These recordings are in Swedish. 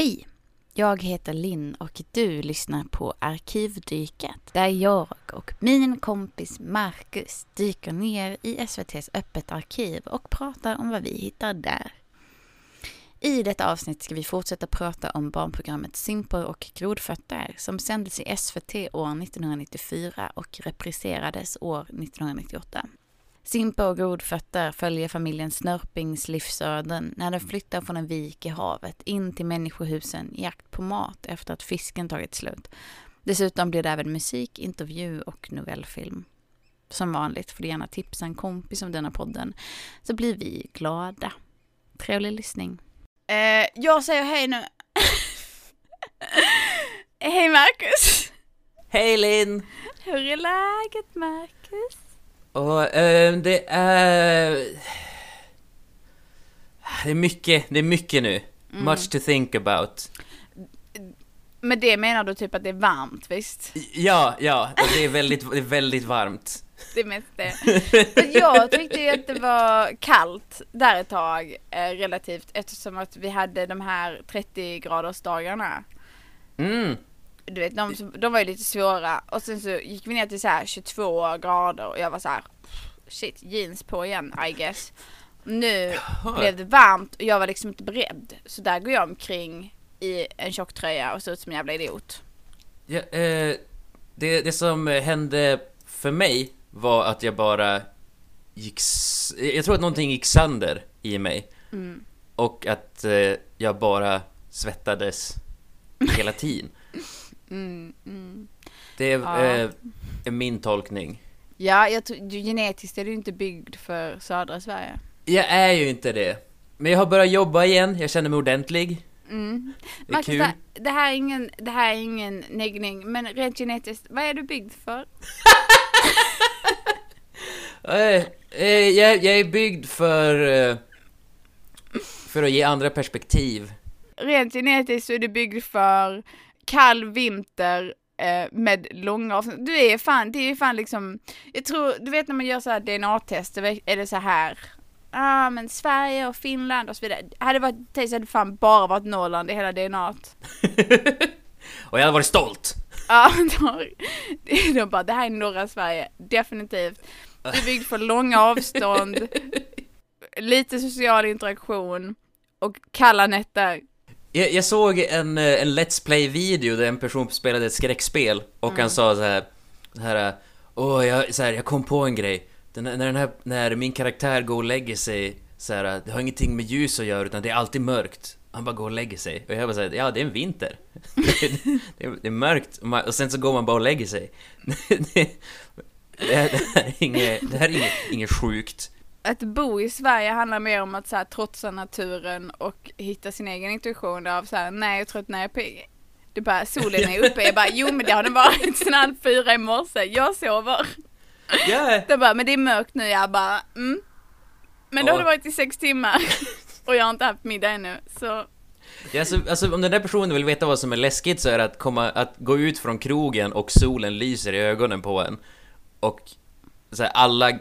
Hej! Jag heter Linn och du lyssnar på Arkivdyket där jag och min kompis Marcus dyker ner i SVT:s öppet arkiv och pratar om vad vi hittar där. I detta avsnitt ska vi fortsätta prata om barnprogrammet Simpor och grodfötter som sändes i SVT år 1994 och repriserades år 1998. Simpor och grodfötter följer familjen Snörpings livsöden när den flyttar från en vik i havet in till människohusen i jakt på mat efter att fisken tagit slut. Dessutom blir det även musik, intervju och novellfilm. Som vanligt får du gärna tipsa en kompis om denna podden så blir vi glada. Trevlig lyssning. Jag säger hej nu. Hej Marcus. Hej Linn. Hur är läget Marcus? Det är mycket nu. Mm. Much to think about. Men det menar du typ att det är varmt, visst? Ja, det är väldigt varmt. Det mest det. För jag tyckte ju att det var kallt där ett tag relativt eftersom att vi hade de här 30-gradersdagarna. Mm. Du vet, de var ju lite svåra. Och sen så gick vi ner till så här 22 grader. Och jag var så här, shit, jeans på igen, I guess. Nu blev det varmt och jag var liksom inte beredd. Så där går jag omkring i en tjocktröja och ser ut som en jävla idiot. Ja, det som hände för mig var att jag bara gick... Jag tror att någonting gick sönder i mig. Mm. Och att jag bara svettades hela tiden. Mm. Det är min tolkning. Ja, genetiskt är du inte byggd för södra Sverige. Jag är ju inte det. Men jag har börjat jobba igen, jag känner mig ordentlig. Mm. Det är Marcus, kul. Det här är ingen neggning. Men rent genetiskt, vad är du byggd för? Jag är byggd för att ge andra perspektiv. Rent genetiskt så är du byggd för kall vinter med långa avsnitt. Det är fan liksom, jag tror, du vet när man gör så här DNA-test, är det så här men Sverige och Finland och så vidare. Hade det varit så hade fan bara varit Norrland i hela DNAt. Och jag hade varit stolt. Ja, då bara, det här är norra Sverige, definitivt. Du är byggd för långa avstånd, lite social interaktion och kalla nätter. Jag såg en Let's Play-video där en person spelade ett skräckspel och han sa så här jag kom på en grej. När min karaktär går och lägger sig så här, det har ingenting med ljus att göra utan det är alltid mörkt. Han bara går och lägger sig. Och jag bara säger, ja, det är en vinter. Det är mörkt. Och sen så går man bara och lägger sig. Det här är inget sjukt. Att bo i Sverige handlar mer om att så här, trotsa naturen och hitta sin egen intuition av så här, nej, jag tror att när jag är pigg. Det är bara, solen är uppe. Jag bara, jo, men det har den varit sedan 4 i morse. Jag sover. Yeah. Det bara, men det är mörkt nu. Jag bara, Men det har det varit i 6 timmar. Och jag har inte haft middag ännu, så... Ja, alltså, om den där personen vill veta vad som är läskigt så är det att gå ut från krogen och solen lyser i ögonen på en. Och så här, alla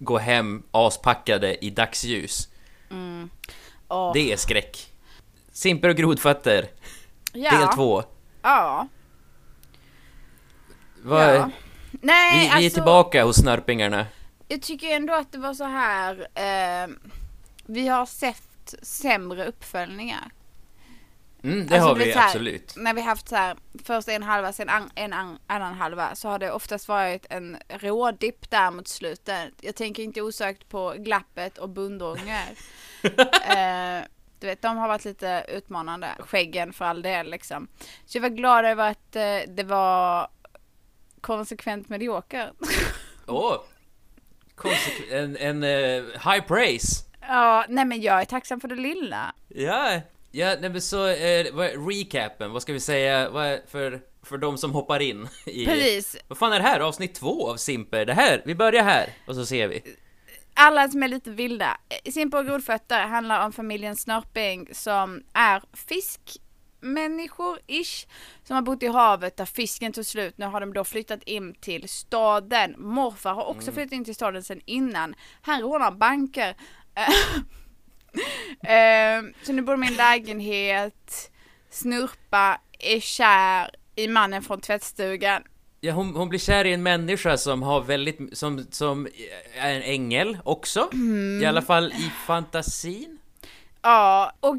går hem aspackade i dagsljus. Mm. Oh. Det är skräck. Simpor och grodfötter. Ja. Del 2. Ja. Ja. Nej, vi är tillbaka hos snörpingarna. Jag tycker ändå att det var så här... Vi har sett sämre uppföljningar. Det alltså, har vi här, absolut. När vi haft så här, först en halva, sen en annan halva, så har det oftast varit en rådipp där mot slutet. Jag tänker inte osökt på glappet och bundånger. Du vet, de har varit lite utmanande. Skäggen för all del, liksom. Så jag var glad över att det var konsekvent medioker. High praise. Ja, nej men jag är tacksam för det lilla. Ja, nej men så recapen, vad ska vi säga för de som hoppar in i... Precis. Vad fan är det här? Avsnitt 2 av Simper. Det här, vi börjar här och så ser vi. Alla som är lite vilda. Simpor och grodfötter handlar om familjen Snörping som är fiskmänniskor-ish som har bott i havet där fisken tog slut. Nu har de då flyttat in till staden. Morfar har också flyttat in till staden sen innan. Han rånar banker. Så nu bor de i en lägenhet Snurpa är kär i mannen från tvättstugan. Ja, hon blir kär i en människa som har väldigt, som är en ängel också. Mm. I alla fall i fantasin. Ja, och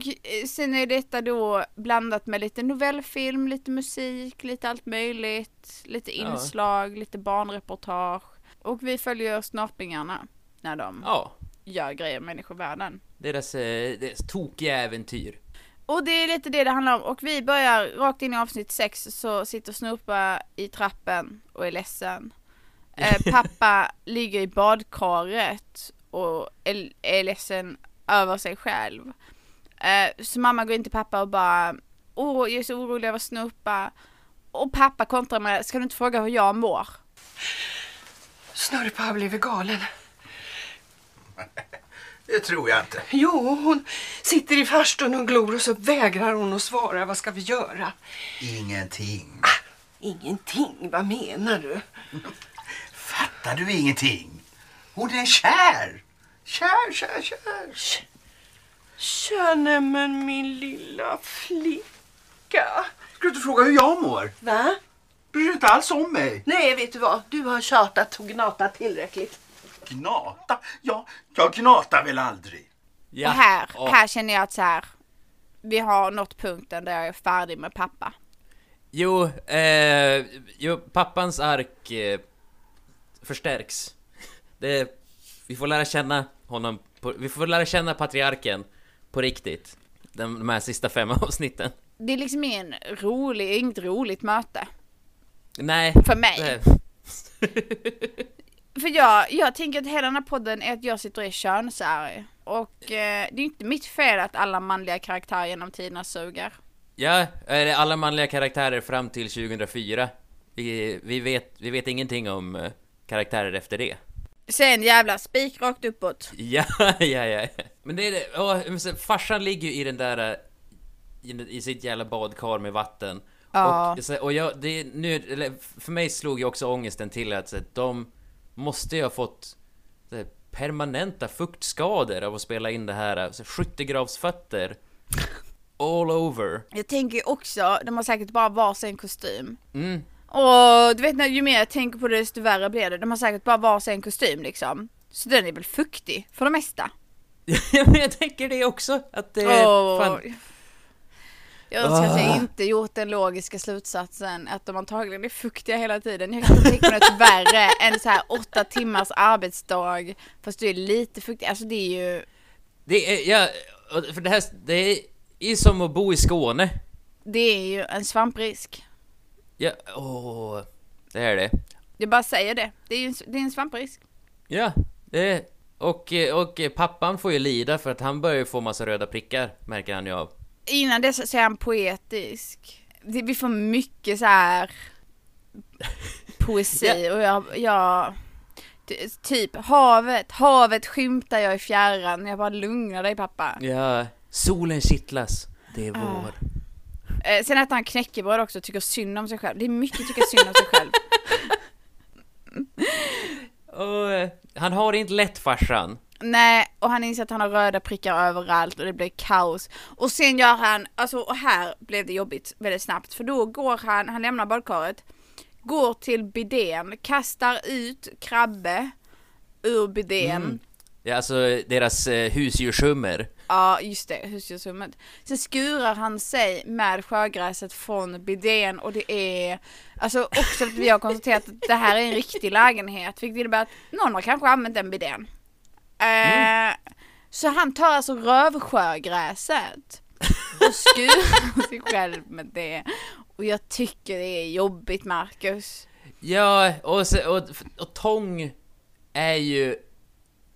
sen är detta då blandat med lite novellfilm, lite musik, lite allt möjligt, lite inslag, lite barnreportage. Och vi följer snörpingarna när de gör grejer med människovärlden. Deras tokiga äventyr. Och det är lite det handlar om. Och vi börjar rakt in i avsnitt 6, så sitter Snurpa i trappen och är ledsen. Pappa ligger i badkaret och är ledsen över sig själv. Så mamma går in till pappa och bara, jag är så orolig över Snurpa. Och pappa kontrar med, ska du inte fråga hur jag mår? Snurpa har blivit galen. Det tror jag inte. Jo, hon sitter i farstun och glor och så vägrar hon att svara. Vad ska vi göra? Ingenting. Ingenting? Vad menar du? Fattar du ingenting? Hon är kär. Kär. Kär, men min lilla flicka. Ska du inte fråga hur jag mår? Va? Bryr du inte alls om mig? Nej, vet du vad? Du har tjatat och gnatat tillräckligt. Gnata? Ja, jag gnatar väl aldrig. Ja. Och här känner jag att så här, vi har nått punkten där jag är färdig med pappa. Jo, pappans ark förstärks. Vi får lära känna honom. Vi får lära känna patriarken på riktigt. De här sista 5 avsnitten. Det är liksom inget roligt möte. Nej. För mig. För jag tänker att hela den här podden är att jag sitter i könsarg. Och det är inte mitt fel att alla manliga karaktärer genom tiderna suger. Ja, alla manliga karaktärer fram till 2004. Vi vet ingenting om karaktärer efter det. Sen jävla spik rakt uppåt. Ja. Men det är det. Farsan ligger ju i den där i sitt jävla badkar med vatten. Ja. Och jag, det, nu, för mig slog ju också ångesten till att de måste ju ha fått permanenta fuktskador av att spela in det här. Skyttegravsfötter all over. Jag tänker också, de har säkert bara varsin kostym. Mm. Och du vet, när ju mer jag tänker på det, desto värre blir det. De har säkert bara varsin kostym liksom. Så den är väl fuktig för det mesta. Jag tänker det också. Att det fan... Jag önskar att jag inte gjort den logiska slutsatsen att de antagligen är fuktiga hela tiden. Jag kan inte tänka mig något värre än så här 8 timmars arbetsdag. Fast du är lite fuktig. Alltså det är ju... för det här, det är som att bo i Skåne. Det är ju en svamprisk. Ja, det är det. Jag bara säger det. Det är en svamprisk. Ja, det är. Och pappan får ju lida för att han börjar få massa röda prickar, märker han ju av. Innan det så är han poetisk. Vi får mycket så här poesi. Ja. Och jag typ havet skymtar jag i fjärran. Jag bara, lugnar dig pappa. Ja, solen kittlas. Det är vår. Sen äter han knäckebröd också, tycker synd om sig själv. Det är mycket tycker synd om sig själv. Och han har inte lätt, farsan. Nej, och han inser att han har röda prickar överallt och det blir kaos. Och sen gör han, och här blev det jobbigt väldigt snabbt. För då går han lämnar badkaret, går till bidén, kastar ut krabbe ur bidén. Mm. Ja, deras husdjurshummer. Ja, just det, husdjurshummet. Sen skurar han sig med sjögräset från bidén och det är... också att vi har konstaterat att det här är en riktig lägenhet. Vilket innebär att någon har kanske använt den bidén. Så han tar rövsjögräset och skurar sig själv med det. Och jag tycker det är jobbigt, Marcus. Ja, och tång är ju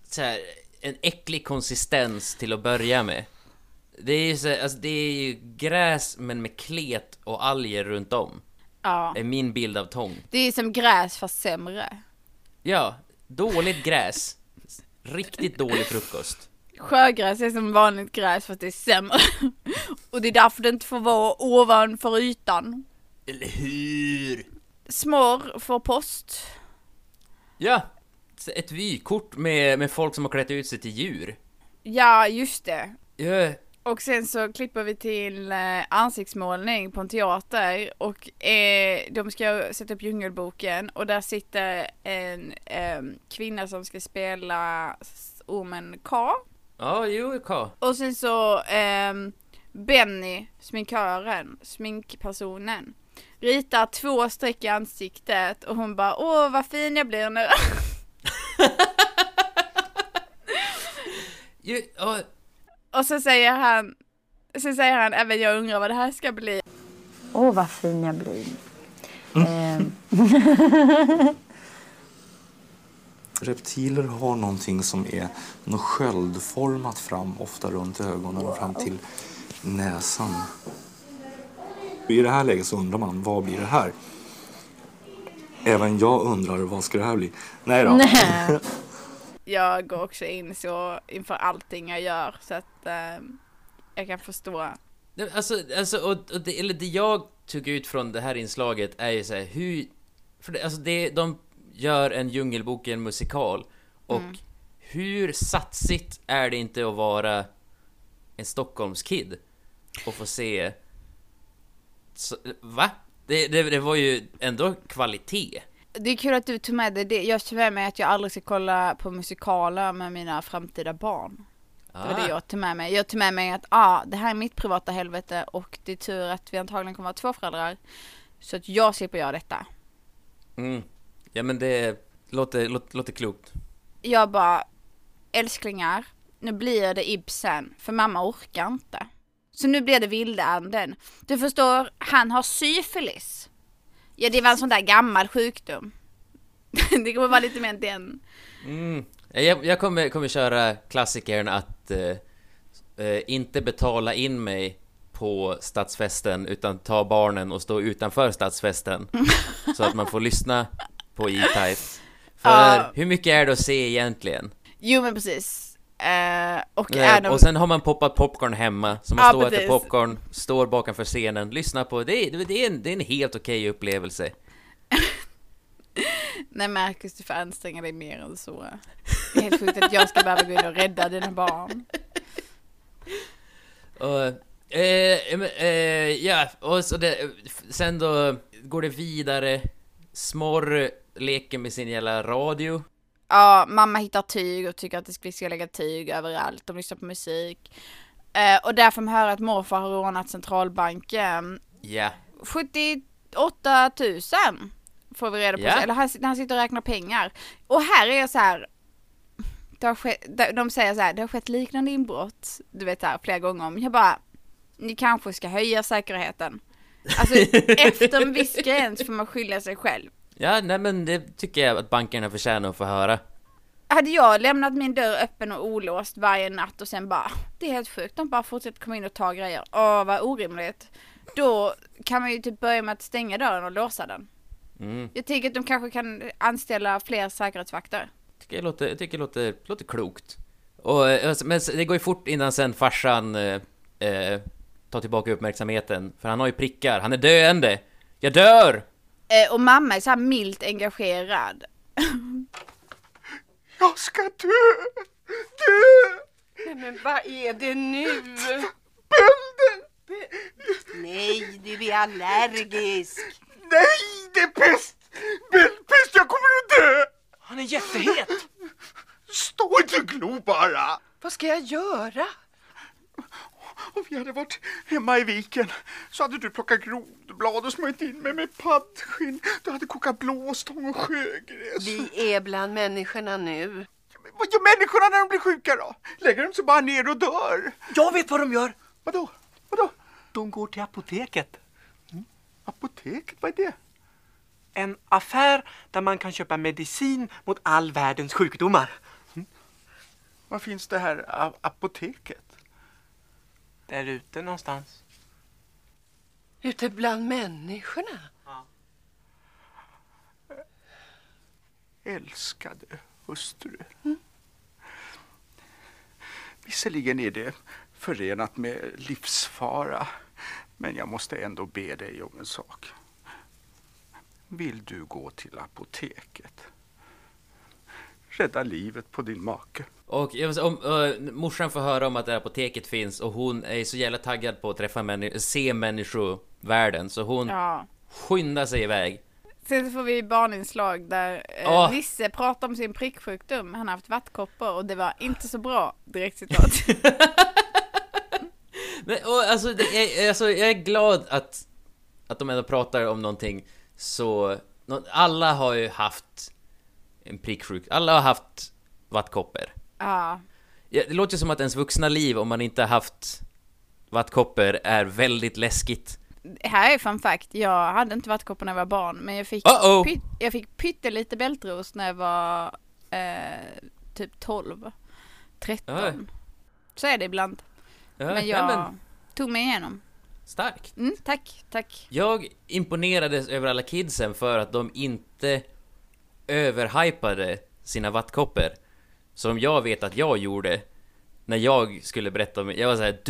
så här, en äcklig konsistens till att börja med. Det är ju, det är ju gräs men med klet och alger runt om. Ja. Det är min bild av tång. Det är som gräs fast sämre. Ja, dåligt gräs. Riktigt dålig frukost. Sjögräs är som vanligt gräs fast det är sämre. Och det är därför det inte får vara ovanför ytan. Eller hur? Smorr för post. Ja, ett vykort med folk som har klätt ut sig till djur. Ja, just det. Ja, Och sen så klipper vi till ansiktsmålning på en teater. Och de ska sätta upp Djungelboken. Och där sitter en kvinna som ska spela ormen K. Ja, jo, K. Och sen så Benny, sminkören, sminkpersonen, ritar 2 streck i ansiktet. Och hon bara, åh vad fin jag blir nu. Och så säger han, även jag undrar vad det här ska bli. Åh, vad fin jag blir. Reptiler har någonting som är något sköldformat fram, ofta runt ögonen och fram till näsan. I det här läget så undrar man, vad blir det här? Även jag undrar, vad ska det här bli? Nej då. Nej. Jag går också in så inför allting jag gör så att jag kan förstå. Alltså och det, eller det jag tog ut från det här inslaget är ju så här, hur för det, alltså det, de gör en Djungelbok i en musikal och hur satsigt är det inte att vara en Stockholmskid och få se så, va? Det var ju ändå kvalitet. Det är kul att du tog med det. Jag tog med mig att jag aldrig ska kolla på musikaler med mina framtida barn. Det var det jag tog med mig. Jag tog med mig att det här är mitt privata helvete och det är tur att vi antagligen kommer att vara 2 föräldrar. Så att jag slipper göra detta. Mm. Ja, men det låter klokt. Jag bara, älsklingar, nu blir det Ibsen för mamma orkar inte. Så nu blir det Vildanden. Du förstår, han har syfilis. Ja, det var en sån där gammal sjukdom. Det kommer vara lite mer än den. Jag kommer köra klassikern att inte betala in mig på stadsfesten utan ta barnen och stå utanför stadsfesten. Så att man får lyssna på E-Type. För hur mycket är det att se egentligen? Jo, men precis. Och sen har man poppat popcorn hemma. Så man står och äter popcorn, står bakanför scenen, lyssnar på det är en helt okej upplevelse. Nej, Marcus, du får anstränga dig mer än så. Det är helt sjukt att jag ska behöva gå in och rädda dina barn. Sen då går det vidare. Smorr leker med sin jävla radio. Ja, mamma hittar tyg och tycker att vi ska lägga tyg överallt. De lyssnar på musik. Och där får man höra att morfar har rånat centralbanken. Yeah. 78 000 får vi reda på. Yeah. Eller han sitter och räknar pengar. Och här är jag så här... De säger så här, det har skett liknande inbrott. Du vet här, flera gånger om. Jag bara, ni kanske ska höja säkerheten. Alltså, efter en viss gräns får man skylla sig själv. Ja, nej, men det tycker jag att bankerna förtjänar att få höra. Hade jag lämnat min dörr öppen och olåst varje natt och sen bara, det är helt sjukt, de bara fortsätter komma in och ta grejer. Vad orimligt. Då kan man ju typ börja med att stänga dörren och låsa den. Jag tycker att de kanske kan anställa fler säkerhetsvakter. Jag tycker det låter klokt. Men det går ju fort innan sen farsan tar tillbaka uppmärksamheten. För han har ju prickar, han är döende. Jag dör! Och mamma är så här milt engagerad. Jag ska dö! Nej, men vad är det nu? Bölden! Nej, du är allergisk. Nej, det är pest! Böldpest, jag kommer att dö! Han är jättehet! Stå inte och glo bara! Vad ska jag göra? Om vi hade varit hemma i viken så hade du plockat grodblad och smöjt in mig med paddskinn. Du hade kokat blåstång och sjögräs. Vi är bland människorna nu. Vad gör människorna när de blir sjuka då? Lägger de sig bara ner och dör? Jag vet vad de gör. Vadå? De går till apoteket. Apoteket, vad är det? En affär där man kan köpa medicin mot all världens sjukdomar. Var finns det här apoteket? Där ute någonstans. Ute bland människorna? Ja. Älskade hustru. Visserligen är det förenat med livsfara. Men jag måste ändå be dig om en sak. Vill du gå till apoteket? rädda livet på din make. Och jag vill säga, morsan får höra om att det här apoteket finns och hon är så jävla taggad på att träffa se människovärlden, så hon skyndar sig iväg. Sen får vi barninslag där Nisse pratar om sin pricksjukdom. Han har haft vattkoppor och det var inte så bra, direkt citat. Men, jag är glad att de ändå pratar om någonting. Så alla har ju haft en pricksjuk. Alla har haft vattkoppor. Ja. Det låter som att ens vuxna liv, om man inte har haft vattkoppor, är väldigt läskigt. Här är fun fact. Jag hade inte vattkoppor när jag var barn, men jag fick pyttelite bältros när jag var typ 12, 13. Så är det ibland. Men jag tog mig igenom. Starkt. Mm, tack. Jag imponerades över alla kidsen för att de inte överhypade sina vattkoppor, som jag vet att jag gjorde när jag skulle berätta om. Jag var så här: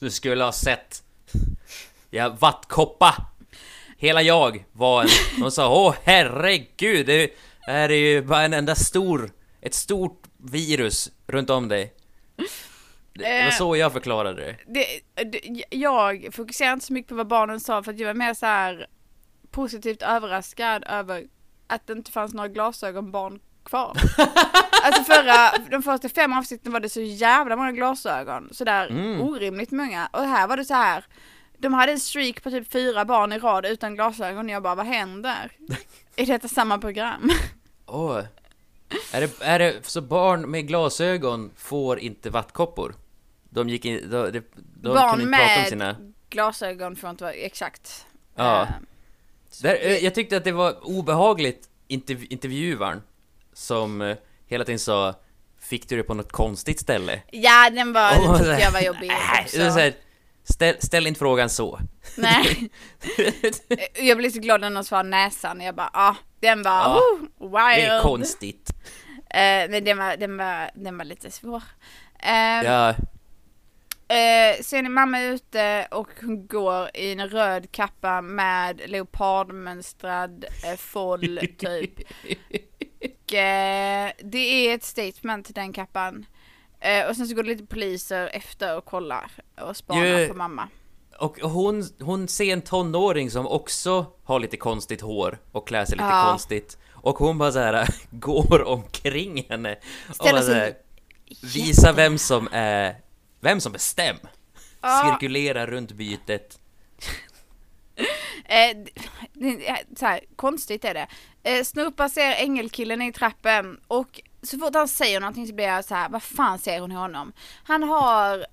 du skulle ha sett. Jag vattkoppa. Hela jag var en. De sa: åh herregud, det är ju bara en enda ett stort virus runt om dig. Det var så jag förklarade det. Jag fokuserade inte så mycket på vad barnen sa, för att jag var mer så här positivt överraskad över att det inte fanns några glasögonbarn kvar. Alltså de första 5 avsnitten var det så jävla många glasögon, så där orimligt många. Och här var det så här, de hade en streak på typ 4 barn i rad utan glasögon. Jag bara, vad händer? Är detta samma program? Är det så barn med glasögon får inte vattkoppor? De gick in, de barn kunde inte prata om sina glasögon får inte vara exakt. Ja. Jag tyckte att det var obehagligt intervjuaren som hela tiden sa: fick du det på något konstigt ställe? Ja, den var tyckte jag var jobbig. Ställ inte frågan så. Nej. Jag blev så glad när någon svarade näsan. Jag bara, den var wild. Det är konstigt. Men den var lite svår. Sen är mamma ute och hon går i en röd kappa med leopardmönstrad foll typ. Och, det är ett statement till den kappan. Och sen så går det lite poliser efter och kollar och spanar på mamma. Och hon ser en tonåring som också har lite konstigt hår och klär sig lite konstigt. Och hon bara så här går omkring henne och bara så här, visa vem som bestämmer. Cirkulera runt bytet. Så här, konstigt är det. Snurpa ser ängelkillen i trappen och så fort han säger någonting så blir jag så här: vad fan säger hon honom? Han har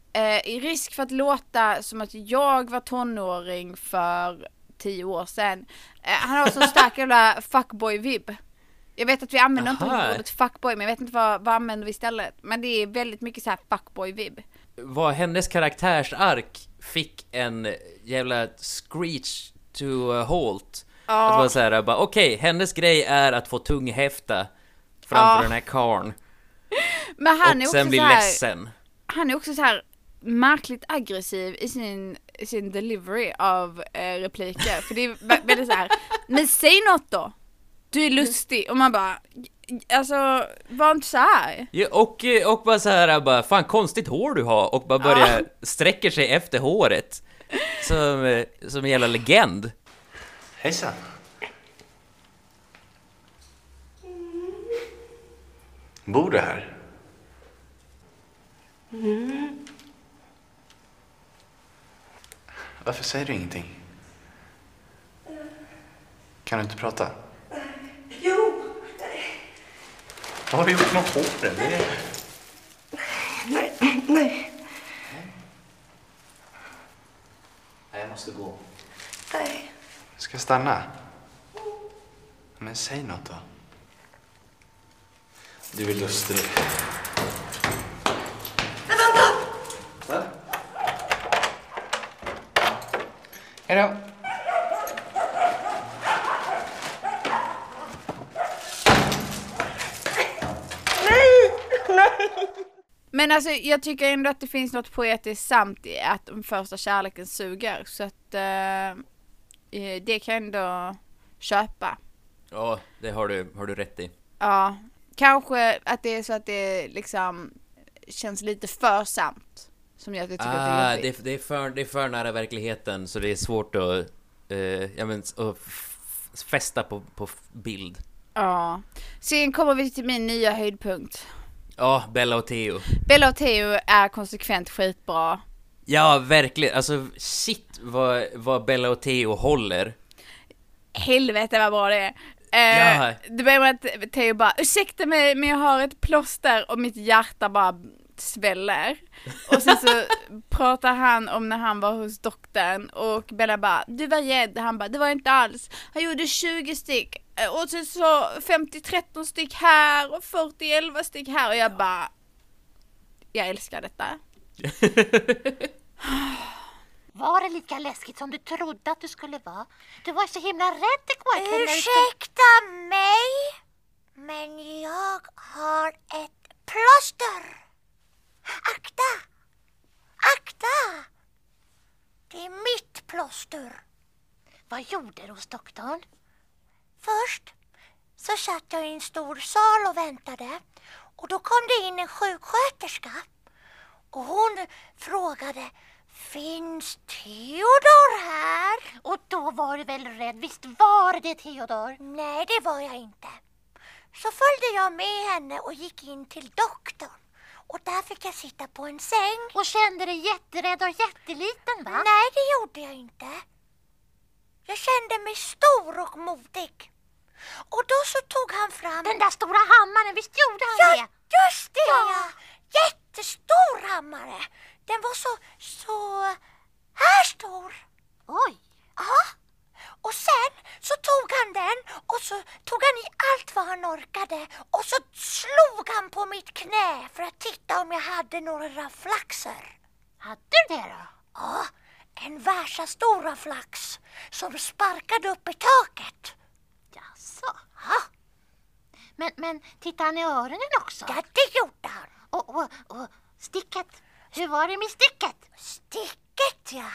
i risk för att låta som att jag var tonåring för 10 år sedan. Han har så stark jävla fuckboy-vibb. Jag vet att vi använder inte ordet fuckboy, men jag vet inte vad använder vi istället. Men det är väldigt mycket så här fuckboy-vibb. Vad hennes karaktärsark fick en jävla screech to a halt. Att vara så här, bara okej, hennes grej är att få tunghäfta framför den här karn. Men han och är också sen blir så här, ledsen. Han är också så här märkligt aggressiv i sin delivery av repliker. För det är väldigt så här, men säg något då. Du är lustig. Och man bara, alltså, var inte så här. Ja, och bara så här, bara, fan konstigt hår du har. Och bara börjar sträcker sig efter håret. Som en jävla legend. Hejsan. Bor du här? Mm. Varför säger du ingenting? Kan du inte prata? Jo! Har du gjort något åt det? Nej. Jag måste gå. Nej. Ska jag stanna? Men säg något då. Du är lustig. Nej, vänta! Va? Hejdå. Nej! Men alltså, jag tycker ändå att det finns något poetiskt samt i att den första kärleken suger. Så att det kan jag ändå köpa. Ja, det har du rätt i. Ja, kanske att det är så att det liksom känns lite för samt som jag tycker att det är jobbigt. Det är för nära verkligheten, så det är svårt att fästa på bild. Ja. Sen kommer vi till min nya höjdpunkt. Ja, Bella och Theo. Bella och Theo är konsekvent skitbra. Ja, verkligen. Alltså, shit vad Bella och Theo håller. Helvete vad bra det är. Ja. Det börjar med att Theo bara, ursäkta mig, men jag har ett plåster och mitt hjärta bara sväller. Och sen så pratar han om när han var hos doktorn och Bella bara, du var rädd. Han bara, det var inte alls. Han gjorde 20 stick. Och sen så 50-13 stick här och 40-11 stick här. Och jag bara, jag älskar detta. Var det lika läskigt som du trodde att du skulle vara? Du var så himla rädd igår. Ursäkta mig, men jag har ett plåster. Akta! Akta! Det är mitt plåster. Vad gjorde du hos doktorn? Först så satt jag i en stor sal och väntade. Och då kom det in en sjuksköterska. Och hon frågade, finns Theodor här? Och då var du väl rädd, visst var det Theodor? Nej, det var jag inte. Så följde jag med henne och gick in till doktorn. Och där fick jag sitta på en säng. Och kände dig jätterädd och jätteliten, va? Nej, det gjorde jag inte. Jag kände mig stor och modig. Och då så tog han fram den där stora hammaren, visst gjorde han det? Ja, just det! Ja. Jättestor hammare. Den var så här stor. Oj! Ja. Och sen så tog han den och så tog han i allt vad han orkade. Och så slog han på mitt knä för att titta om jag hade några flaxer. Hade du det då? Ja. En värsta stora flax som sparkade upp i taket. Jaså? Ja. Men tittade han i öronen också? Ja, det gjorde han. Och sticket? Hur var det med sticket? Sticket, ja.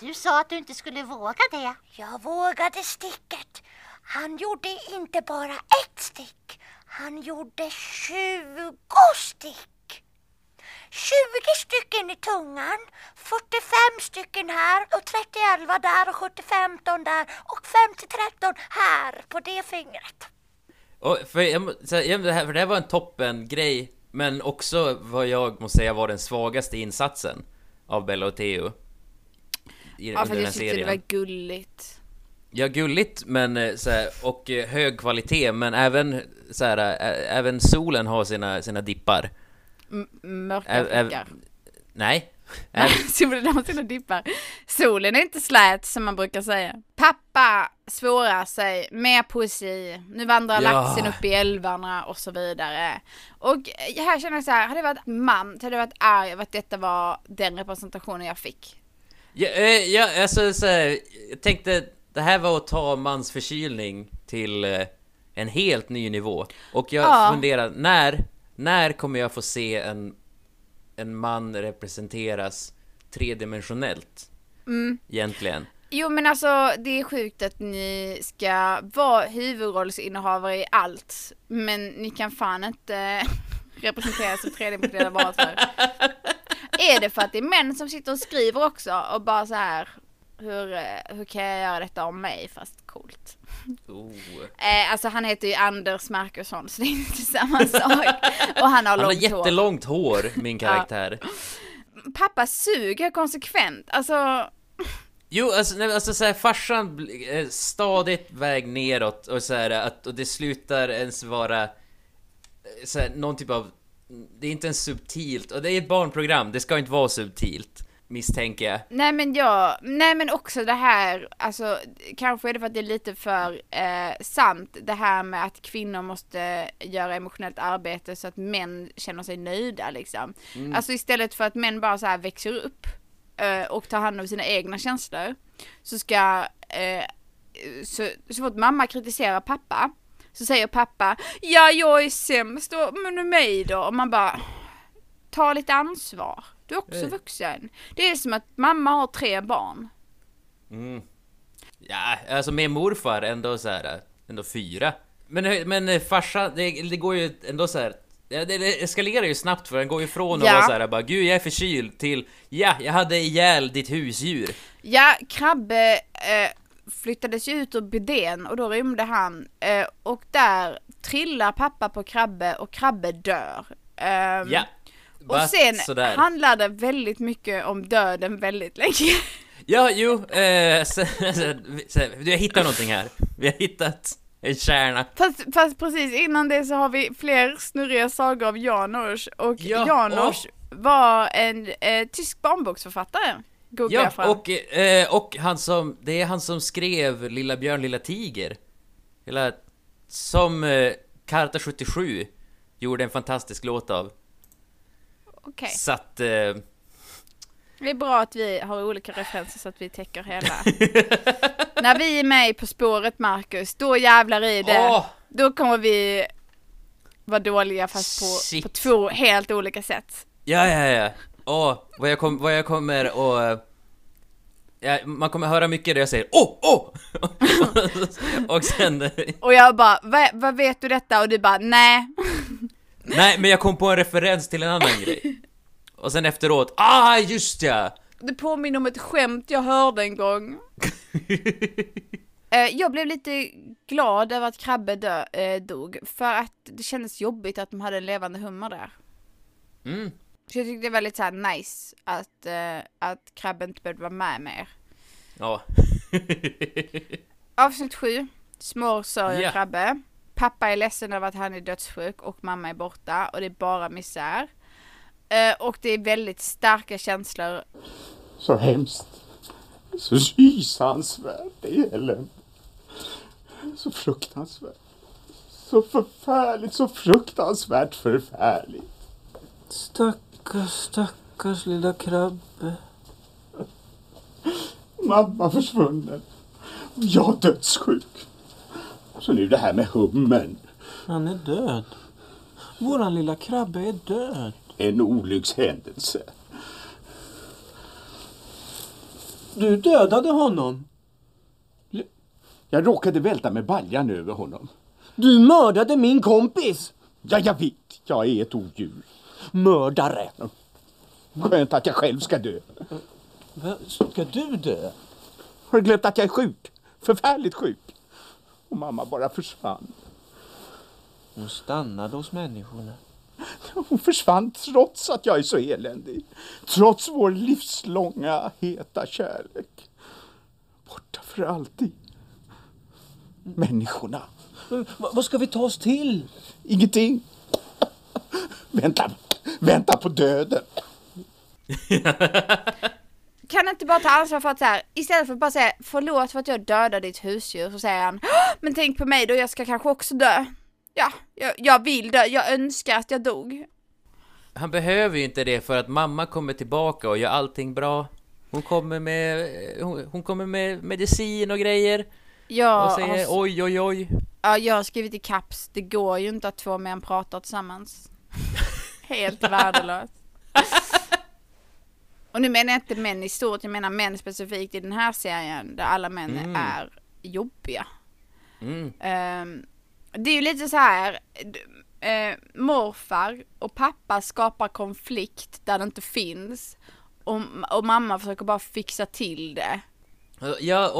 Du sa att du inte skulle våga det. Jag vågade sticket. Han gjorde inte bara ett stick. Han gjorde 20 stick. 20 stycken i tungan, 45 stycken här och 30-11 där och 70-15 där och 50-13 här på det fingret. Och för det var en toppen grej, men också vad jag måste säga var den svagaste insatsen av Bella och Theo i den här serien. Det var gulligt. Ja, gulligt, men såhär, och hög kvalitet, men även solen har sina dippar. Mörka flickar. Nej. Solen har sina dippar. Solen är inte slät som man brukar säga. Pappa svårar sig med poesi. Nu vandrar laxen upp i älvarna och så vidare. Och här känner jag så här, hade jag varit man hade jag varit arg över att detta var den representationen jag fick. Jag tänkte det här var att ta mans förkylning till en helt ny nivå. Och jag funderar, när kommer jag få se en man representeras tredimensionellt egentligen? Jo, men alltså det är sjukt att ni ska vara huvudrollsinnehavare i allt, men ni kan fan inte representeras som tredimensionella varelser. Är det för att det är män som sitter och skriver också och bara så här, hur kan jag göra detta om mig fast coolt? Alltså han heter ju Anders Markusson, så det är inte samma sak. Och han har jättelångt hår, min karaktär. Pappa suger konsekvent. Alltså så här, farsan stadigt väg neråt och så här, och det slutar ens vara så här, någon typ av, det är inte ens subtilt, och det är ett barnprogram, det ska inte vara subtilt, misstänker jag. Nej men också det här, alltså kanske är det för att det är lite för sant det här med att kvinnor måste göra emotionellt arbete så att män känner sig nöjda liksom. Alltså istället för att män bara så här växer upp och tar hand om sina egna känslor, så ska så fort mamma kritiserar pappa så säger pappa, ja jag är sämst och men mig då, och man bara, ta lite ansvar. Du är också vuxen. Det är som att mamma har 3 barn. Ja, alltså med morfar ändå så här, ändå 4. Men farsa, det går ju ändå så här. Det eskalerar ju snabbt för den går ifrån och var så här bara, gud jag är förkyld till, ja jag hade ihjäl ditt husdjur. Ja, Krabbe flyttades ju ut ur bidén och då rymde han och där trillar pappa på Krabbe och Krabbe dör. Ja. Och sen sådär. Handlade väldigt mycket om döden väldigt länge. Ja, jo. Vi har hittat någonting här. Vi har hittat en kärna. Fast precis innan det så har vi fler snurriga sagor av Janos. Och ja, Janos var en tysk barnboksförfattare. Ja, och han som, det är han som skrev Lilla björn, lilla tiger. Eller som Karta 77 gjorde en fantastisk låt av. Okay. Så att, det är bra att vi har olika referenser så att vi täcker hela. När vi är med På spåret, Marcus, då jävlar i det. Då kommer vi vara dåliga fast på två helt olika sätt. Ja. Vad jag kommer och man kommer höra mycket där jag säger och sen och jag bara vad vet du detta och du bara nej men jag kom på en referens till en annan grej. Och sen efteråt, just ja. Det påminner om ett skämt jag hörde en gång. Jag blev lite glad över att Krabbe dog. För att det kändes jobbigt att de hade en levande hummer där. Mm. Så jag tyckte det var lite så här nice att Krabbe inte behövde vara med mer. Ja. Avsnitt 7. Smorr sörjer Krabbe. Pappa är ledsen över att han är dödssjuk och mamma är borta. Och det är bara misär. Och det är väldigt starka känslor. Så hemskt. Så kysansvärt. Det är elände. Så fruktansvärt. Så förfärligt. Så fruktansvärt förfärligt. Stackars lilla Krabbe. Mamma försvunnen. Jag är dödssjuk. Så nu det här med hummen. Han är död. Våran lilla Krabbe är död. En olyckshändelse. Du dödade honom. Jag råkade välta med baljan över honom. Du mördade min kompis. Ja, jag vet. Jag är ett odjur. Mördare. Skönt att jag själv ska dö. Ska du dö? Har du glömt att jag är sjuk? Förfärligt sjuk. Och mamma bara försvann. Hon stannade hos människorna. Hon försvann trots att jag är så eländig. Trots vår livslånga heta kärlek. Borta för alltid. Människorna. Vad ska vi ta oss till? Ingenting. Vänta på döden. Kan inte bara ta ansvar för att så här, istället för att bara säga förlåt för att jag dödade ditt husdjur, så säger han, men tänk på mig då, jag ska kanske också dö. Ja, jag vill dö. Jag önskar att jag dog. Han behöver ju inte det för att mamma kommer tillbaka och gör allting bra. Hon kommer med medicin och grejer. Ja, och säger oj. Ja, jag har skrivit i kaps. Det går ju inte att två män pratar tillsammans. Helt värdelöst. Och nu menar jag inte män i stort. Jag menar män specifikt i den här serien där alla män är jobbiga. Mm. Det är ju lite så här, morfar och pappa skapar konflikt där det inte finns och mamma försöker bara fixa till det. Ja,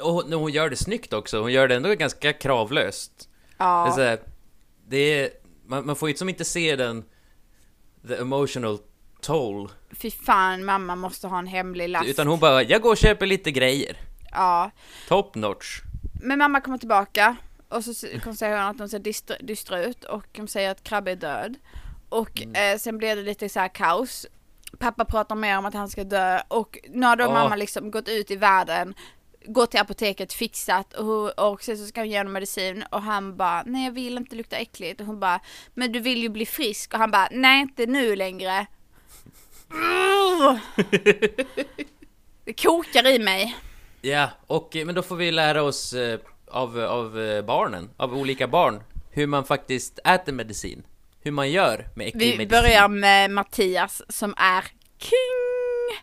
och hon gör det snyggt också. Hon gör det ändå ganska kravlöst. Ja. Det är så här, man får ju som inte se den the emotional toll. Fy fan, mamma måste ha en hemlig last. Utan hon bara, jag går och köper lite grejer. Ja. Top notch. Men mamma kommer tillbaka. Och så säger hon att de ser dystra ut. Och de säger att Krabbe är död. Och sen blev det lite så här kaos. Pappa pratar mer om att han ska dö. Och nu har då mamma liksom gått ut i världen. Gått till apoteket, fixat. Och sen så ska hon ge honom medicin. Och han bara, nej jag vill inte lukta äckligt. Och hon bara, men du vill ju bli frisk. Och han bara, nej inte nu längre. Det kokar i mig. Ja, men då får vi lära oss... Av barnen, av olika barn, hur man faktiskt äter medicin, hur man gör med äcklig medicin. Vi börjar med Mattias som är king.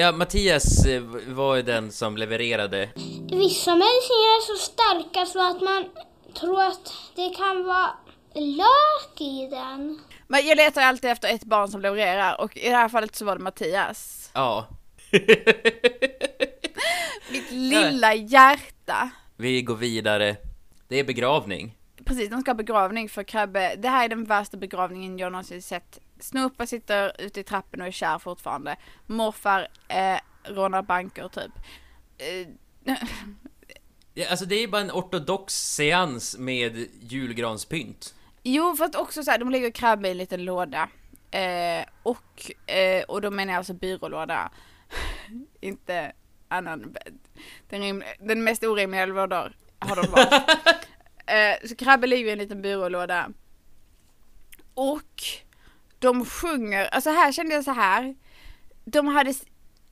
Ja, Mattias var ju den som levererade. Vissa mediciner är så starka så att man tror att det kan vara lök i den. Men jag letar alltid efter ett barn som levererar, och i det här fallet så var det Mattias. Ja. Mitt lilla hjärta. Vi går vidare. Det är begravning. Precis, de ska ha begravning för Krabbe. Det här är den värsta begravningen jag någonsin sett. Snurpa sitter ute i trappen och är kär fortfarande. Morfar rånar banker typ. Ja, alltså det är bara en ortodox seans med julgranspynt. Jo, fast också så här, de lägger Krabbe i en liten låda. Och då menar jag alltså byrålåda. Inte annan. Den mest orimliga lådan har de varit. Så Krabbe ligger i en liten byrålåda. Och de sjunger. Alltså här kände jag så här.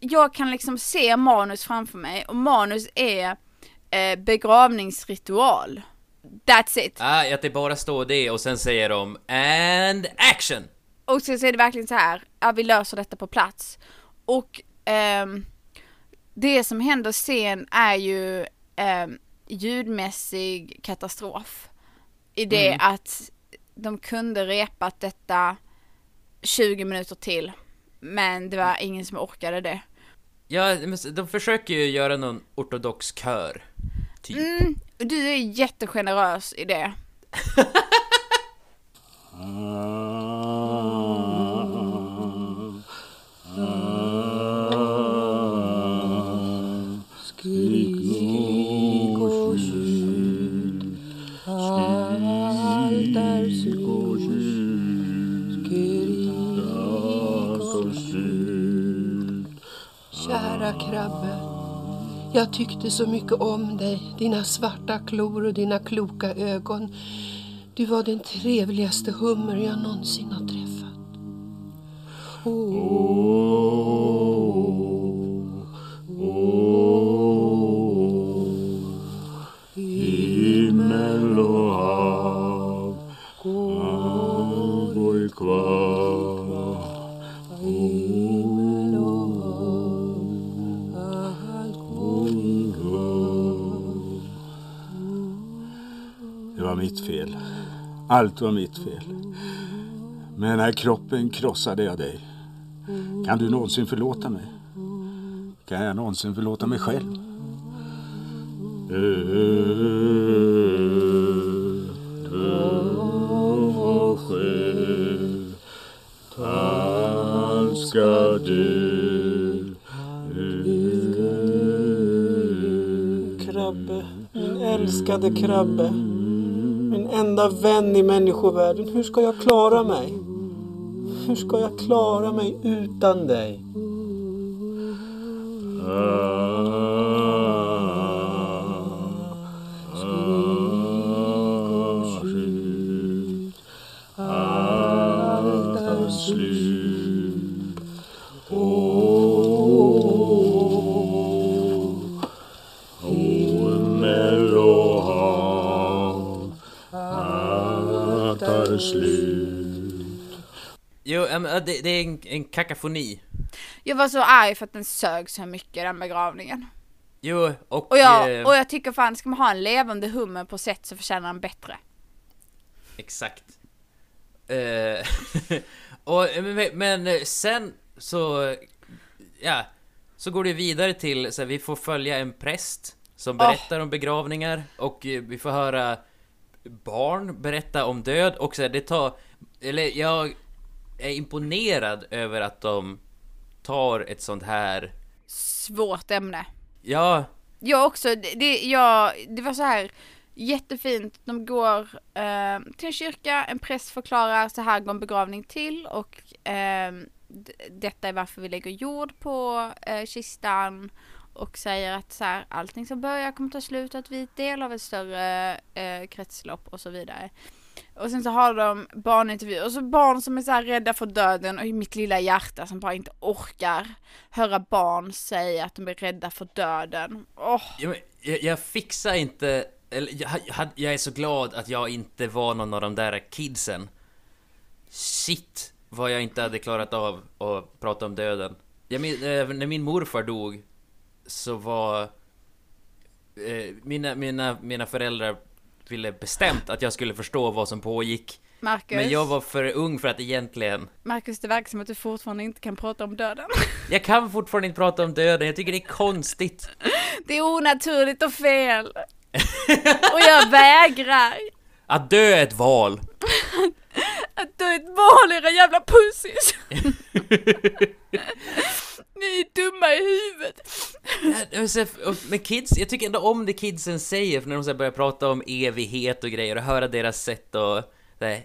Jag kan liksom se manus framför mig. Och manus är begravningsritual. That's it. Att det bara står det och sen säger de and action. Och så är det verkligen så här. Vi löser detta på plats. Och det som händer sen är ju ljudmässig katastrof. I det att de kunde repat detta 20 minuter till. Men det var ingen som orkade det. Ja, de försöker ju göra någon ortodox kör. Typ. Du är jättegenerös i det. Krabbe, jag tyckte så mycket om dig, dina svarta klor och dina kloka ögon. Du var den trevligaste hummer jag någonsin har träffat. Himmel och hav, går kvar. Mitt fel. Allt var mitt fel. Men när kroppen krossade jag dig. Kan du någonsin förlåta mig? Kan jag någonsin förlåta mig själv? Krabbe, min älskade Krabbe. Min enda vän i människovärlden. Hur ska jag klara mig? Hur ska jag klara mig utan dig? Jo, det är en kakafoni. Jag var så arg för att den sög så mycket, den begravningen. Jo, och jag tycker fan, ska man ha en levande hummer på sätt så förtjänar den bättre. Exakt. Men sen så ja, så går det vidare till så här, vi får följa en präst som berättar om begravningar, och vi får höra barn berätta om död, och så här, jag är imponerad över att de tar ett sånt här svårt ämne. Ja. Jag också. Det var så här jättefint. De går till en kyrka, en präst förklarar så här går en begravning till, och detta är varför vi lägger jord på kistan, och säger att så här, allting som börjar kommer ta slut, att vi är del av ett större kretslopp och så vidare. Och sen så har de barnintervjuer, och så barn som är så här rädda för döden, och i mitt lilla hjärta som bara inte orkar höra barn säga att de är rädda för döden. Jag fixar inte, eller jag är så glad att jag inte var någon av de där kidsen. Shit, vad jag inte hade klarat av att prata om döden. När min morfar dog så var mina föräldrar ville bestämt att jag skulle förstå vad som pågick. Marcus. Men jag var för ung för att egentligen... Marcus, det verkar som att du fortfarande inte kan prata om döden. Jag kan fortfarande inte prata om döden. Jag tycker det är konstigt. Det är onaturligt och fel. Och jag vägrar. Att dö är ett val. Att dö är ett val, era jävla pussis. Ni är dumma i huvudet. Med kids, jag tycker ändå om det kidsen säger, för när de så börjar prata om evighet och grejer och höra deras sätt och...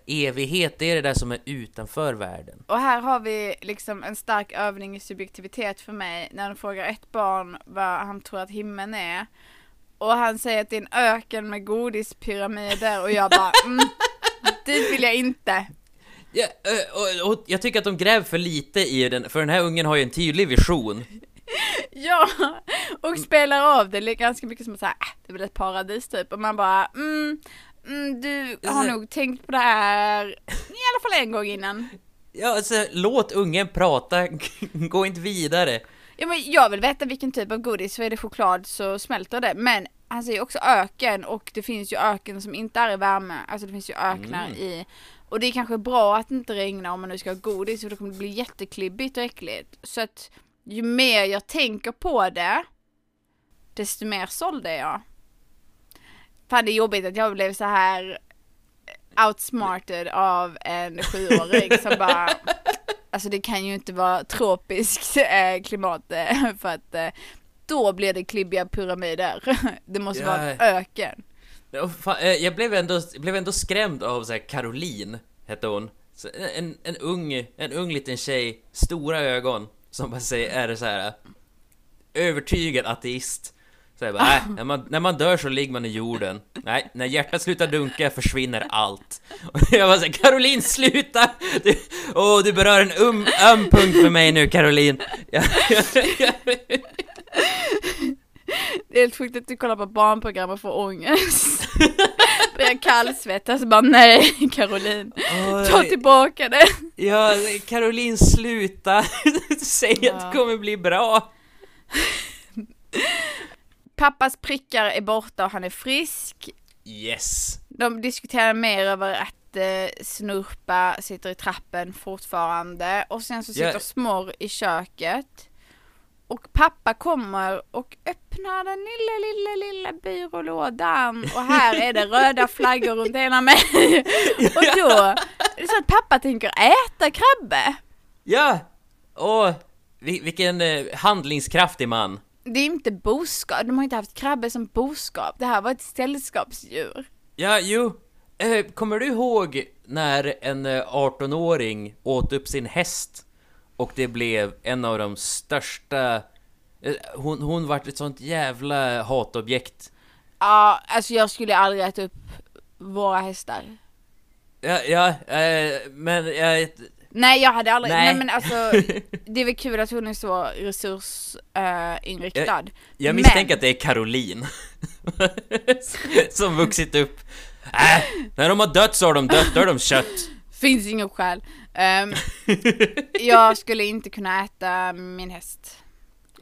evighet, det är det där som är utanför världen. Och här har vi liksom en stark övning i subjektivitet för mig när de frågar ett barn vad han tror att himlen är. Och han säger att det är en öken med godispyramider och jag bara, det vill jag inte. Ja, och jag tycker att de gräver för lite i den, för den här ungen har ju en tydlig vision. Ja, och spelar av det ganska mycket som att säga, det blir ett paradis typ. Och man bara, du har nog tänkt på det här i alla fall en gång innan. Ja, alltså, låt ungen prata. Gå inte vidare. Ja, men jag vill veta vilken typ av godis. Så är det choklad så smälter det. Men han säger också öken. Och det finns ju öken som inte är i värme. Alltså det finns ju öknar i. Och det är kanske bra att inte regna om man nu ska ha godis. För då kommer det bli jätteklibbigt och äckligt. Så att ju mer jag tänker på det, desto mer sålde jag. Fan, det är jobbigt att jag blev så här outsmarted av en 7-åring som bara, alltså det kan ju inte vara tropiskt klimat för att då blir det klibbiga pyramider. Det måste vara en öken. Jag blev ändå skrämd av så här, Caroline hette hon. En ung liten tjej, stora ögon som bara säger, är det så här övertygad ateist. Så jag bara, när man dör så ligger man i jorden. Nej, när hjärtat slutar dunka försvinner allt. Och jag bara så här, Caroline, sluta! Du berör en öm punkt för mig nu, Caroline. Det är helt sjukt att du kollar på barnprogram och får ångest. Börjar kallsvettas och bara, nej, Caroline, ta tillbaka det. Ja, Caroline, sluta. Säg att det kommer bli bra. Pappas prickar är borta och han är frisk. Yes. De diskuterar mer över att Snurpa sitter i trappen fortfarande. Och sen så sitter Smorr i köket. Och pappa kommer och öppnar den lilla byrålådan. Och här är det röda flaggor runt hela mig. Och då är det så att pappa tänker äta krabbe. Ja, och vilken handlingskraftig man. Det är inte boskap. De har inte haft krabbe som boskap. Det här var ett sällskapsdjur. Ja, jo. Kommer du ihåg när en 18-åring åt upp sin häst och det blev en av de största... Hon var ett sånt jävla hatobjekt. Ja, alltså jag skulle aldrig äta upp våra hästar. Nej, jag hade aldrig... Nej, men alltså, det är väl kul att hon är så resursinriktad. Jag misstänker att det är Caroline som vuxit upp. När de har dött så har de dött, då är de kött. Finns ingen skäl. Jag skulle inte kunna äta min häst.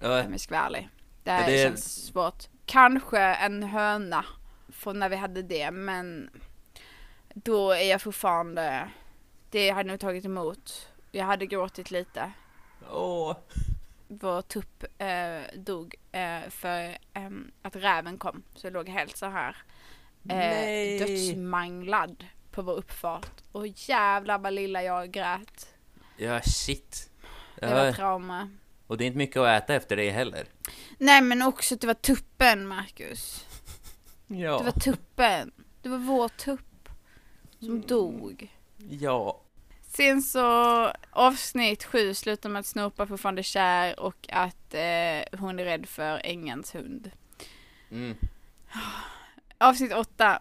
Jag är skvärlig. Det här känns svårt. Kanske en höna från när vi hade det, men då är jag fortfarande... Det hade nog tagit emot. Jag hade gråtit lite. Vår tupp dog för att räven kom. Så jag låg helt så här dödsmanglad på vår uppfart. Och jävla vad lilla jag grät. Ja, shit. Det var trauma. Och det är inte mycket att äta efter det heller. Nej, men också att det var tuppen, Marcus. Ja. Det var tuppen. Det var vår tupp som dog. Ja. Sen så avsnitt 7 slutar med att Snurpa fortfarande kär och att hon är rädd för ängens hund. Avsnitt 8.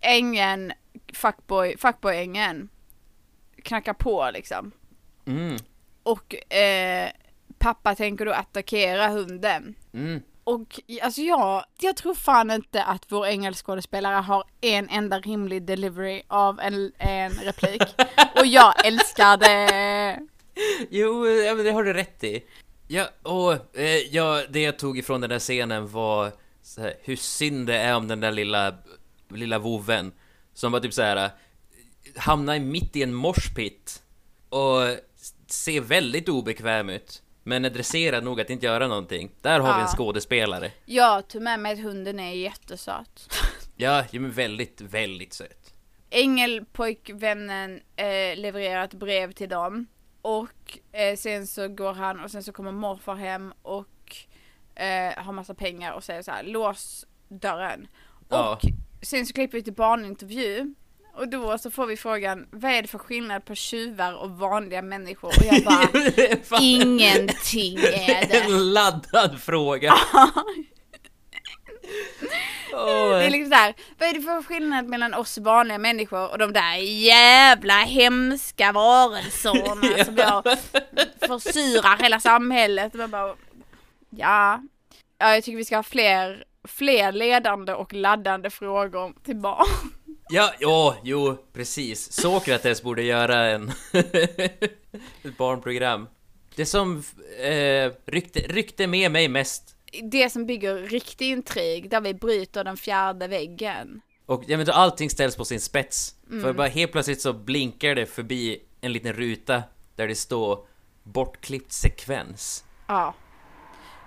Ängen, fuckboy ängen knackar på liksom. Och pappa tänker då attackera hunden. Och alltså jag tror fan inte att vår engelskådespelare har en enda rimlig delivery av en replik. Och jag älskar det. Jo, det har du rätt i. Ja, och det jag tog ifrån den där scenen var så här, hur synd det är om den där lilla voven som var typ så här hamnar mitt i en morspitt och ser väldigt obekväm ut, men är dresserad nog att inte göra någonting. Där har vi en skådespelare. Ja, tog med mig att hunden är jättesöt. Ja, men väldigt, väldigt söt. Ängelpojkvännen levererar ett brev till dem. Och sen så går han och sen så kommer morfar hem och har massa pengar och säger så här: lås dörren. Ja. Och sen så klipper vi till barnintervju. Och då så får vi frågan, vad är det för skillnad på tjuvar och vanliga människor? Och jag bara, ingenting är det. En laddad fråga. Det är liksom så här, vad är det för skillnad mellan oss vanliga människor och de där jävla hemska varelserna som jag försyrar hela samhället? Och bara, ja, jag tycker vi ska ha fler ledande och laddande frågor till barn. Ja, precis. Sokrates borde göra ett barnprogram. Det som ryckte med mig mest. Det som bygger riktig intrig, där vi bryter den fjärde väggen. Och jag vet inte, allting ställs på sin spets. För bara helt plötsligt så blinkar det förbi en liten ruta där det står bortklippt sekvens. Ja.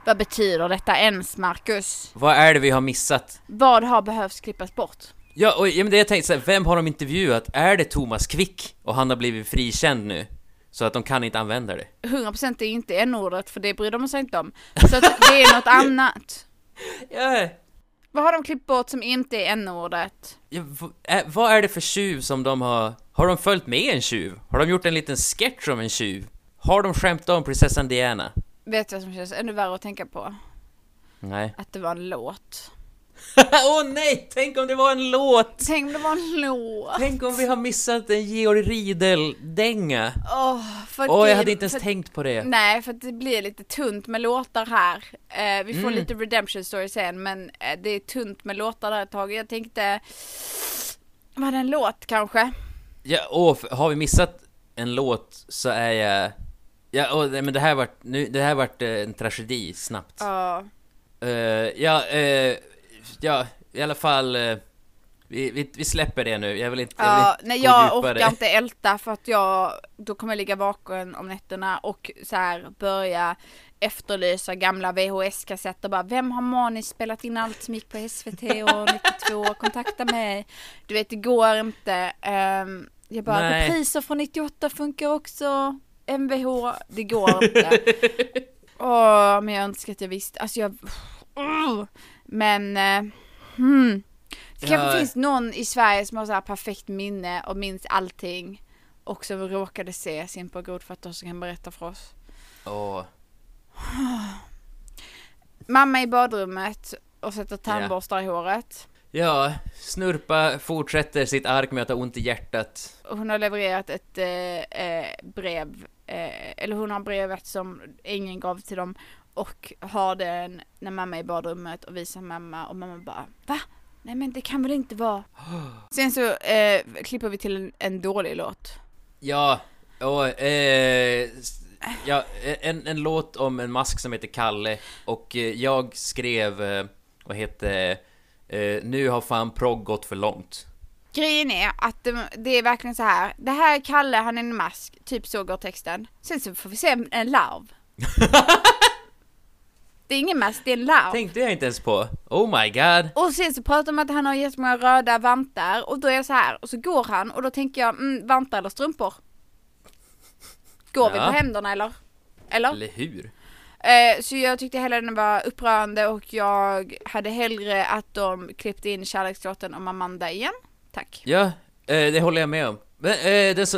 Vad betyder detta ens, Marcus? Vad är det vi har missat? Vad har behövs klippas bort? Ja, och men det jag tänkte så här, vem har de intervjuat? Är det Thomas Quick? Och han har blivit frikänd nu. Så att de kan inte använda det. 100% är inte n-ordet, för det bryr de sig inte om. Så att det är något annat. Ja. Vad har de klippt bort som inte är n-ordet? Ja, vad är det för tjuv som de har... Har de följt med en tjuv? Har de gjort en liten sketch om en tjuv? Har de skämt om prinsessan Diana? Vet du vad som känns ännu värre att tänka på? Nej. Att det var en låt. Nej, tänk om det var en låt. Tänk om vi har missat en Georg Riedel dänga. Jag hade inte ens tänkt på det. Nej, för att det blir lite tunt med låtar här. Vi får lite redemption story sen, men det är tunt med låtar där ett tag. Jag tänkte, var det en låt kanske? Ja, har vi missat en låt så är jag... Ja, men det här vart en tragedi snabbt. Ja, i alla fall vi släpper det nu. Jag orkar inte älta, för att då kommer jag ligga vaken om nätterna och så här börja efterlysa gamla VHS-kassetter. Bara, vem har maniskt spelat in allt som gick på SVT och 92? Kontakta mig. Du vet, det går inte. Jag bara, repriser från 98 funkar också. MVH, det går inte. Men jag önskar att jag visste. Alltså jag... Men det kanske finns någon i Sverige som har så här perfekt minne och minns allting och som råkade se Simpor och grodfötter som kan berätta för oss. Mamma i badrummet och sätter tandborstar i håret. Ja, Snurpa fortsätter sitt ark med att ha ont i hjärtat. Hon har levererat ett brev, eller hon har brevet som ingen gav till dem. Och har den när mamma är i badrummet och visar mamma. Och mamma bara, va? Nej, men det kan väl inte vara. Sen så klipper vi till en dålig låt. Ja, och en låt om en mask som heter Kalle. Och jag skrev, vad heter nu har fan progg gått för långt. Grejen är att det är verkligen så här. Det här är Kalle, han är en mask. Typ så går texten. Sen så får vi se en larv. Det är ingen mask, det är en larv. Tänkte jag inte ens på. Oh my god. Och sen så pratar de om att han har jättemånga röda vantar. Och då är jag så här. Och så går han. Och då tänker jag, vantar eller strumpor? Går vi på händerna eller? Eller hur? Så jag tyckte hela den var upprörande. Och jag hade hellre att de klippte in kärlekslåten om Amanda igen. Tack. Ja, det håller jag med om.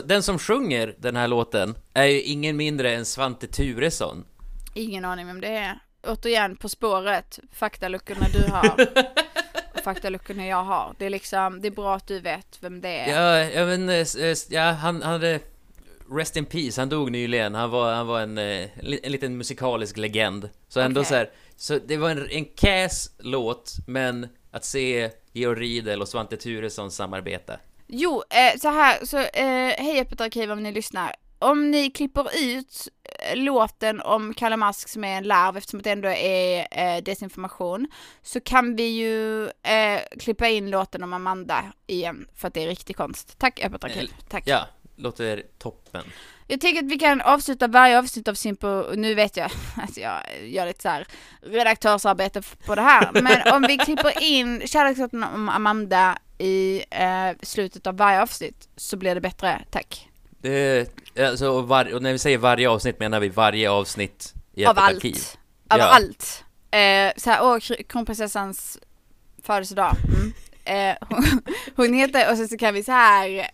Den som sjunger den här låten är ju ingen mindre än Svante Thuresson. Ingen aning om det är. Återigen på spåret, faktaluckorna du har och faktaluckorna jag har. Det är liksom, det är bra att du vet vem det är. Han hade rest in peace, han dog nyligen. Han var en liten musikalisk legend. Så ändå så här, så det var en käs låt, men att se Georg Riedel och Svante Thuresson samarbeta. Jo, så här, så hej Epitrakiv om ni lyssnar. om ni klipper ut låten om Kalle Mask som är en larv, eftersom det ändå är desinformation, så kan vi ju klippa in låten om Amanda igen, för att det är riktig konst. Tack, Epitrakiv. Tack. Ja, låter toppen. Jag tänker att vi kan avsluta varje avsnitt av Simpor. Nu vet jag att jag gör lite så här redaktörsarbete på det här. Men om vi klipper in kärlekslåten om Amanda i slutet av varje avsnitt, så blir det bättre. Tack. Det, alltså, och när vi säger varje avsnitt menar vi varje avsnitt i av allt. Av ja. Allt. Så här, kronprinsessans födelsedag. Mm. Hon heter, och så kan vi så här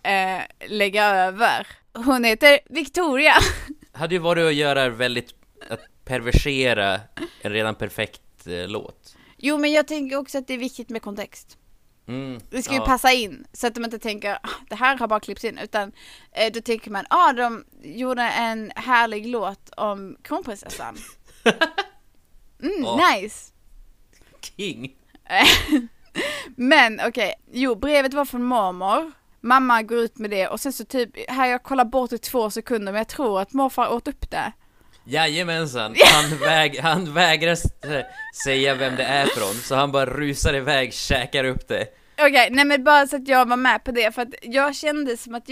lägga över. Hon heter Victoria. Hade ju varit att göra väldigt, att perversera en redan perfekt låt. Jo, men jag tänker också att det är viktigt med kontext. Det ska ju passa in, så att man inte tänker det här har bara klippts in, utan då tänker man, de gjorde en härlig låt om kronprinsessan. Nice King. Men okej. Jo, brevet var från mormor. Mamma går ut med det, och sen så typ här, jag kollar bort i 2 sekunder, men jag tror att morfar åt upp det. Jajamensan, han vägrar säga vem det är från, så han bara rusar iväg, käkar upp det. Okej, nej men bara så att jag var med på det, för att jag kände som att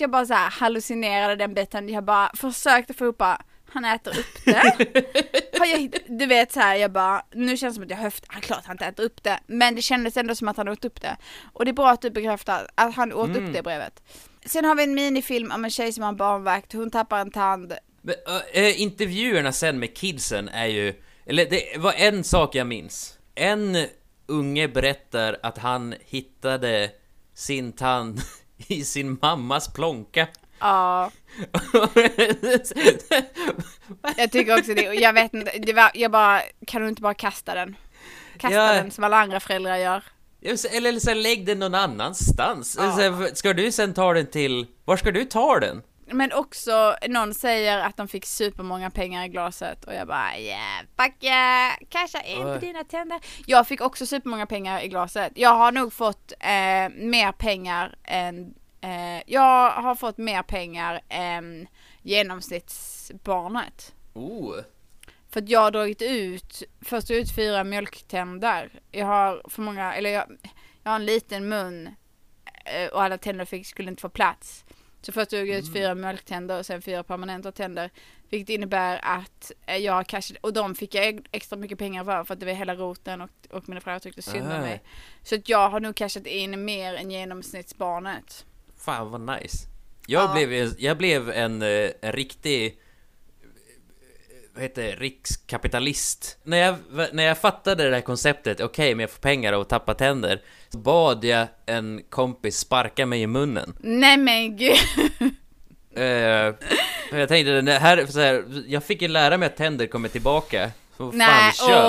jag bara så här hallucinerade den biten. Jag bara försökte få upp, han äter upp det. Du vet så här, jag bara, nu känns det som att jag klart han inte äter upp det, men det kändes ändå som att han åt upp det. Och det är bra att du bekräftar att han åt upp det brevet. Sen har vi en minifilm om en tjej som har en barnvakt. Hon tappar en tand. Men, intervjuerna sen med kidsen är ju... Eller det var en sak jag minns. En unge berättar att han hittade sin tand i sin mammas plånka. Ja. Jag tycker också det. Jag vet inte. Kan du inte bara kasta den? Den som alla andra föräldrar gör. Eller så lägg den någon annanstans. Ja. Ska du sen ta den till... Var ska du ta den? Men också, någon säger att de fick supermånga pengar i glaset. Och jag bara, casha in på dina tänder. Jag fick också supermånga pengar i glaset. Jag har nog fått mer pengar än... jag har fått mer pengar än genomsnittsbarnet. För att jag har dragit ut, först ut 4 mjölktänder. Jag har för många, eller jag har en liten mun, och alla tänder skulle inte få plats. Så först drog jag ut 4 mjölktänder och sen 4 permanenta tänder. Vilket innebär att jag har cashat, och de fick jag extra mycket pengar för att det var hela roten, och mina föräldrar tyckte synd om mig. Så att jag har nog cashat in mer än genomsnittsbarnet. Fan vad nice. Jag blev en riktig... Vad heter det? Rikskapitalist. När jag fattade det här konceptet, okej, men jag får pengar och tappa tänder, så bad jag en kompis sparka mig i munnen. Nej men gud. Jag tänkte det här, så här, jag fick ju lära mig att tänder kommer tillbaka. Så fan, kör.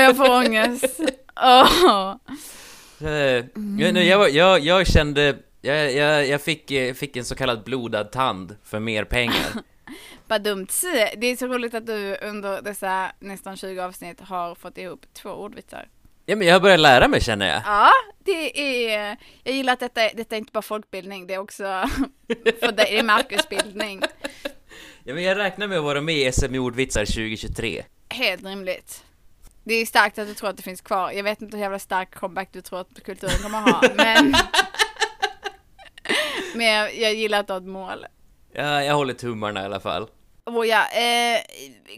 Jag får ångest. Jag fick en så kallad blodad tand för mer pengar. Vad dumt. Det är så roligt att du under dessa nästan 20 avsnitt har fått ihop 2 ordvitsar. Ja, men jag börjar lära mig, känner jag. Ja, det är... Jag gillar att detta är inte bara folkbildning, det är också för det är Marcusbildning. Ja, men jag räknar med att vara med i SM ordvitsar 2023. Helt rimligt. Det är starkt att du tror att det finns kvar. Jag vet inte hur jävla stark comeback du tror att kulturen kommer ha, men... Men jag gillar att ha ett mål. Ja, jag håller tummarna i alla fall.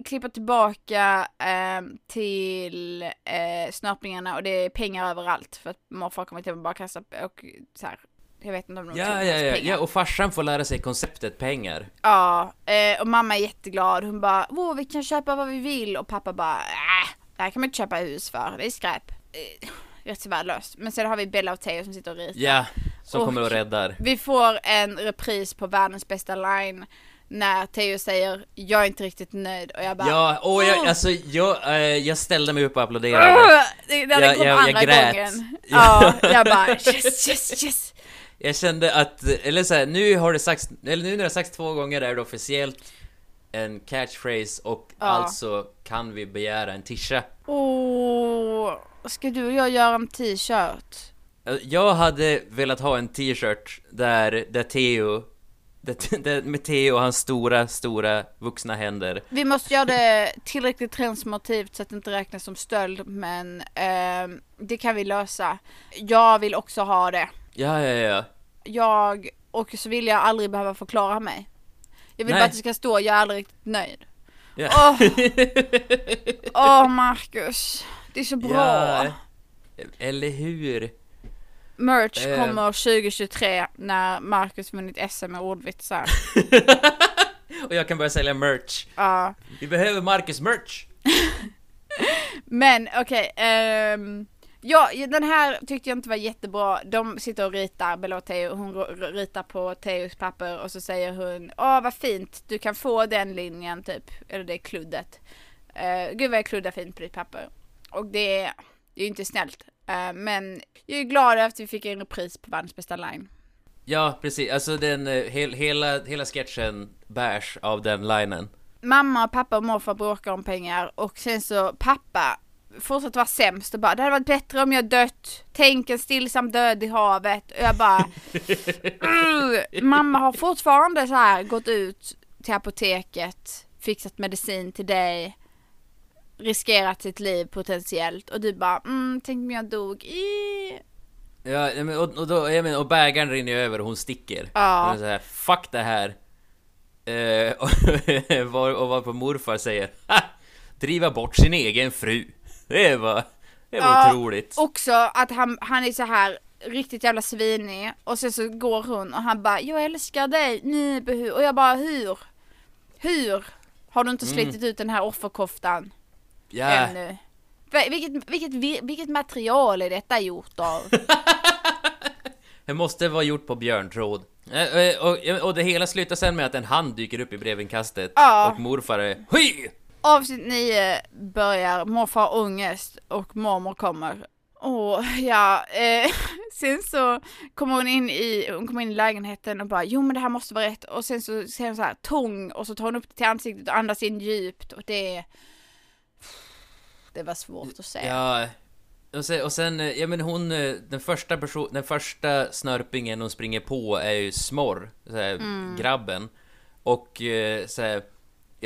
Klippa tillbaka till snörpningarna, och det är pengar överallt. För att morfar kommer till bara kasta och så här. Jag vet inte om de ja, och farsan får lära sig konceptet pengar. Ja, och mamma är jätteglad. Hon bara, vi kan köpa vad vi vill. Och pappa bara, det här kan man inte köpa hus för, det är skräp. Rätt så värdelöst. Men sen har vi Bella och Theo som sitter och ritar. Ja, som och kommer och räddar. Vi får en repris på världens bästa line när Theo säger, jag är inte riktigt nöjd. Och jag bara... Jag ställde mig upp och applåderade. Jag grät. Gången. Ja, jag bara, yes. Jag kände att, eller så här, nu när det sagts 2 gånger är det officiellt en catchphrase, och alltså kan vi begära en t-shirt. Ska du och jag göra en t-shirt? Jag hade velat ha en t-shirt där Theo, med Theo och hans stora vuxna händer. Vi måste göra det tillräckligt transformativt så att det inte räknas som stöld, men det kan vi lösa. Jag vill också ha det. Ja. Och så vill jag aldrig behöva förklara mig. Jag vill bara att det ska stå, jag är aldrig riktigt nöjd. Yeah. Åh, Marcus. Det är så bra. Ja. Eller hur? Merch kommer 2023 när Marcus vunnit SM med ordvitsar. Och jag kan börja sälja merch. Ja. Vi behöver Marcus merch. Men okej. Ja, den här tyckte jag inte var jättebra. De sitter och ritar, Bella och Theo. Hon ritar på Theos papper och så säger hon, vad fint, du kan få den linjen typ. Eller det är kluddet. Gud vad jag kluddar fint på ditt papper. Och det är ju inte snällt. Men jag är glad efter att vi fick en repris på världens bästa line. Ja, precis. Alltså hela sketchen bärs av den linen. Mamma, pappa och morfar bråkar om pengar. Och sen så pappa fortsatt vara sämst och bara, det hade varit bättre om jag dött. Tänk en stillsam död i havet. Och jag bara mamma har fortfarande så här gått ut till apoteket, fixat medicin till dig, riskerat sitt liv potentiellt, och du bara, tänk mig jag dog. Ja, och bägaren rinner över och hon sticker. Ja. Hon är så här, fuck det här. Och vad på morfar säger, driva bort sin egen fru. Det var otroligt. Också att han är så här riktigt jävla svinig, och sen så går hon och han bara, jag älskar dig, och jag bara, hur har du inte slitit ut den här offerkoftan? Yeah. Ännu. Vilket material är detta gjort av? Det måste vara gjort på björntråd. Och det hela slutar sen med att en hand dyker upp i brevinkastet. Och morfar är Avsnitt 9 börjar. Morfar ångest och mormor kommer. Sen så kommer hon kommer in i lägenheten och bara, jo men det här måste vara rätt. Och sen så ser hon så här tång, och så tar hon upp det till ansiktet och andas in djupt. Och det var svårt att säga. Ja. Och sen den första snörpingen hon springer på är ju Smorr, grabben, och så här,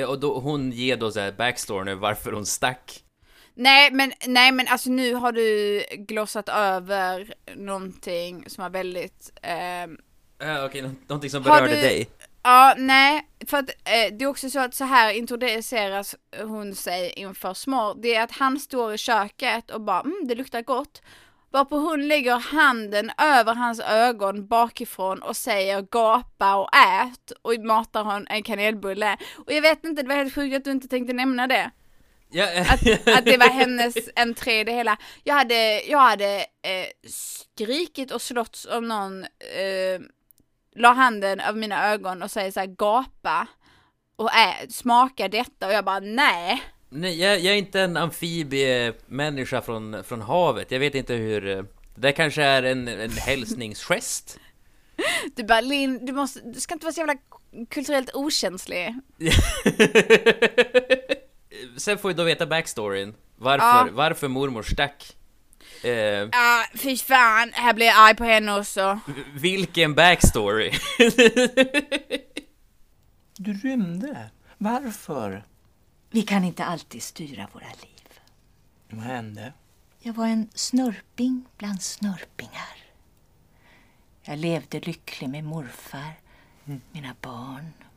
och då hon ger då så här backstory nu varför hon stack. Nej men alltså nu har du glossat över någonting som var väldigt någonting som berörde dig. Ja, nej, för att det är också så att så här introduceras hon sig inför Smorr. Det är att han står i köket och bara, det luktar gott. Varpå hon lägger handen över hans ögon bakifrån och säger, gapa och ät, och matar hon en kanelbulle. Och jag vet inte, det var helt sjukt att du inte tänkte nämna det. Ja. Att det var hennes entré i det hela. Jag hade skrikit och slått om någon... la handen över mina ögon och säger så här, gapa och smaka detta, och jag bara nej, jag är inte en amfibiemänniska från havet. Jag vet inte hur det kanske är en hälsningsgest. Du bara, Linn, du ska inte vara så jävla kulturellt okänslig. Sen får vi då veta backstoryn varför mormor stack. Fy fan, här blir jag arg på henne också. Vilken backstory. Du rymde, varför? Vi kan inte alltid styra våra liv. Vad hände? Jag var en snörping bland snörpingar. Jag levde lycklig med morfar, mina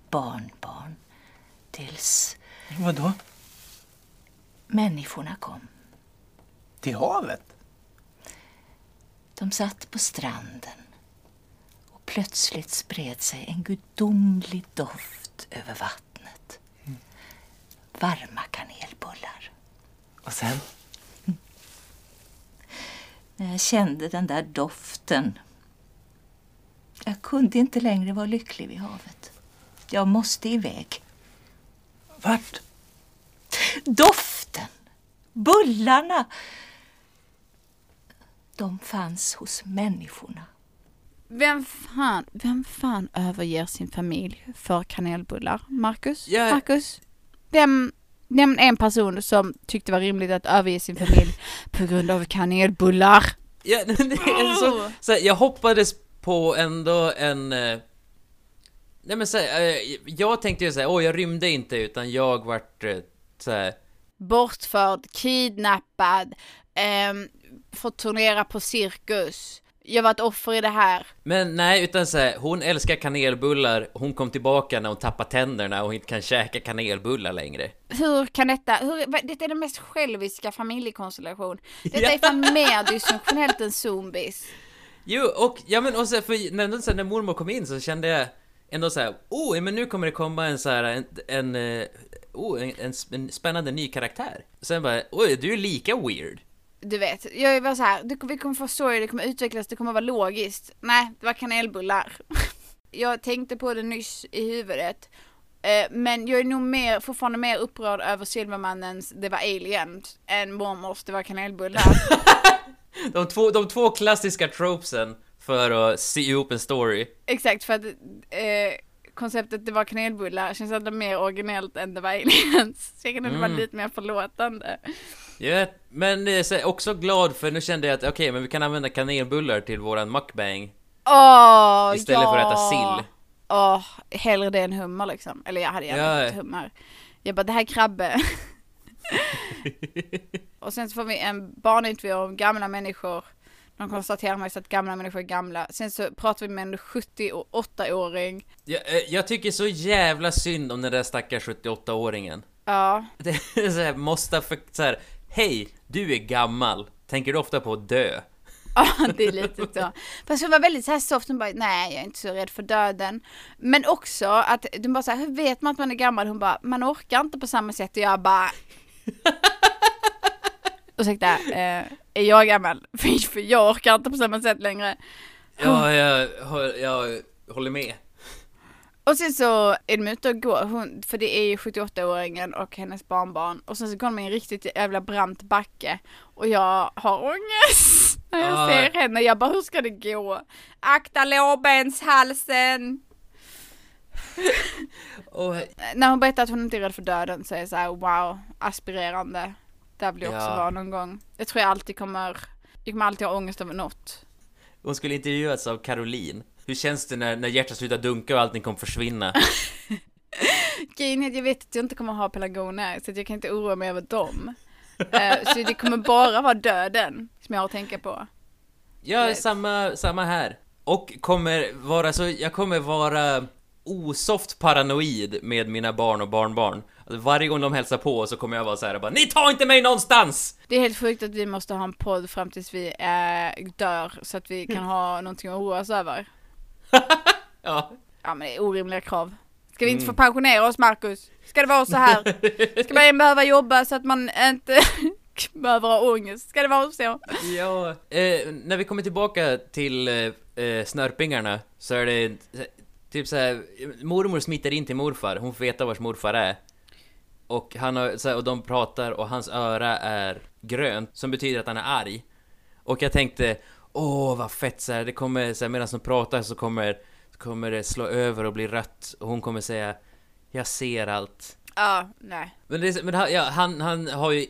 barnbarn, tills... Vadå? Människorna kom. Till havet? De satt på stranden och plötsligt spred sig en gudomlig doft över vattnet. Varma kanelbollar. Och sen? När jag kände den där doften, jag kunde inte längre vara lycklig vid havet. Jag måste iväg. Vart? Doften! Bullarna! De fanns hos människorna. Vem fan överger sin familj för kanelbullar? Marcus? Yeah. Marcus? Nämn en person som tyckte det var rimligt att överge sin familj på grund av kanelbullar. Ja, så jag hoppades på ändå en... Nej, men så, jag tänkte ju så här, jag rymde inte, utan jag vart så här... bortförd, kidnappad, fått turnera på cirkus. Jag var ett offer i det här. Men nej, utan så här, hon älskar kanelbullar. Hon kom tillbaka när hon tappade tänderna och inte kan käka kanelbullar längre. Hur kan detta... detta är den mest själviska familjekonstellation. Detta är fan mer dysfunktionellt än zombies. Jo, och, ja, men, och så här, för när mormor kom in så kände jag ändå så här, men nu kommer det komma en så här... en spännande ny karaktär. Sen bara, du är lika weird. Du vet, jag var så här, vi kommer få story, det kommer utvecklas, det kommer vara logiskt. Nej, det var kanelbullar. Jag tänkte på det nyss i huvudet. Men jag är nog fortfarande mer upprörd över Silvermannens det var alien än mormors det var kanelbullar. de två klassiska tropesen för att se ihop en story. Exakt, för att konceptet det var kanelbullar känns ändå mer originellt än det var aliens. Så jag kan ändå vara lite mer förlåtande. Ja, men jag är också glad för nu kände jag att okej, men vi kan använda kanelbullar till våran mukbang istället för att äta sill. Hellre det än hummer liksom. Eller jag hade gärna ätit hummer. Jag bara, det här är krabbe. Och sen så får vi en barnintervju om gamla människor. De konstaterar mest att gamla människor är gamla. Sen så pratar vi med en 78-åring. Jag tycker så jävla synd om den där stackars 78-åringen. Ja. Det är så här, hej, du är gammal. Tänker du ofta på att dö? Ja, det är lite så. Fast hon var väldigt så här soft. Hon bara, nej, jag är inte så rädd för döden. Men också att de bara så här, hur vet man att man är gammal? Hon bara, man orkar inte på samma sätt. Och jag bara... ursäkta, är jag gammal? För jag orkar inte på samma sätt längre. Ja, jag håller med. Och sen så är de ute och går, för det är ju 78-åringen och hennes barnbarn. Och sen så kommer de i en riktigt jävla brant backe. Och jag har ångest när jag ser henne. Jag bara, hur ska det gå? Akta lårbenshalsen! När hon berättar att hon inte är rädd för döden så är det så här, wow, aspirerande. Där blir jag också var någon gång. Jag tror jag kommer alltid ha ångest över något. Hon skulle intervjuas av Caroline. Hur känns det när hjärtat slutar dunka och allting kommer försvinna? Jag vet att jag inte kommer ha pelargoner, så jag kan inte oroa mig över dem. Så det kommer bara vara döden som jag har att tänka på. Ja, samma här. Och jag kommer vara osoft paranoid med mina barn och barnbarn. Alltså, varje gång de hälsar på så kommer jag vara så här, bara, ni tar inte mig någonstans! Det är helt sjukt att vi måste ha en podd fram tills vi dör så att vi kan ha någonting att oroa oss över. Ja, men det är orimliga krav. Ska vi inte få pensionera oss, Marcus? Ska det vara så här? Ska man behöva jobba så att man inte behöver ha ångest? Ska det vara så? Ja, när vi kommer tillbaka till snörpingarna så är det typ så här, mormor smittar in till morfar. Hon får veta vars morfar är. Och de pratar och hans öra är grönt, som betyder att han är arg. Och jag tänkte, vad fett så här, det kommer så här, medan de pratar så kommer det slå över och bli rött och hon kommer säga, jag ser allt. Nej. Men han har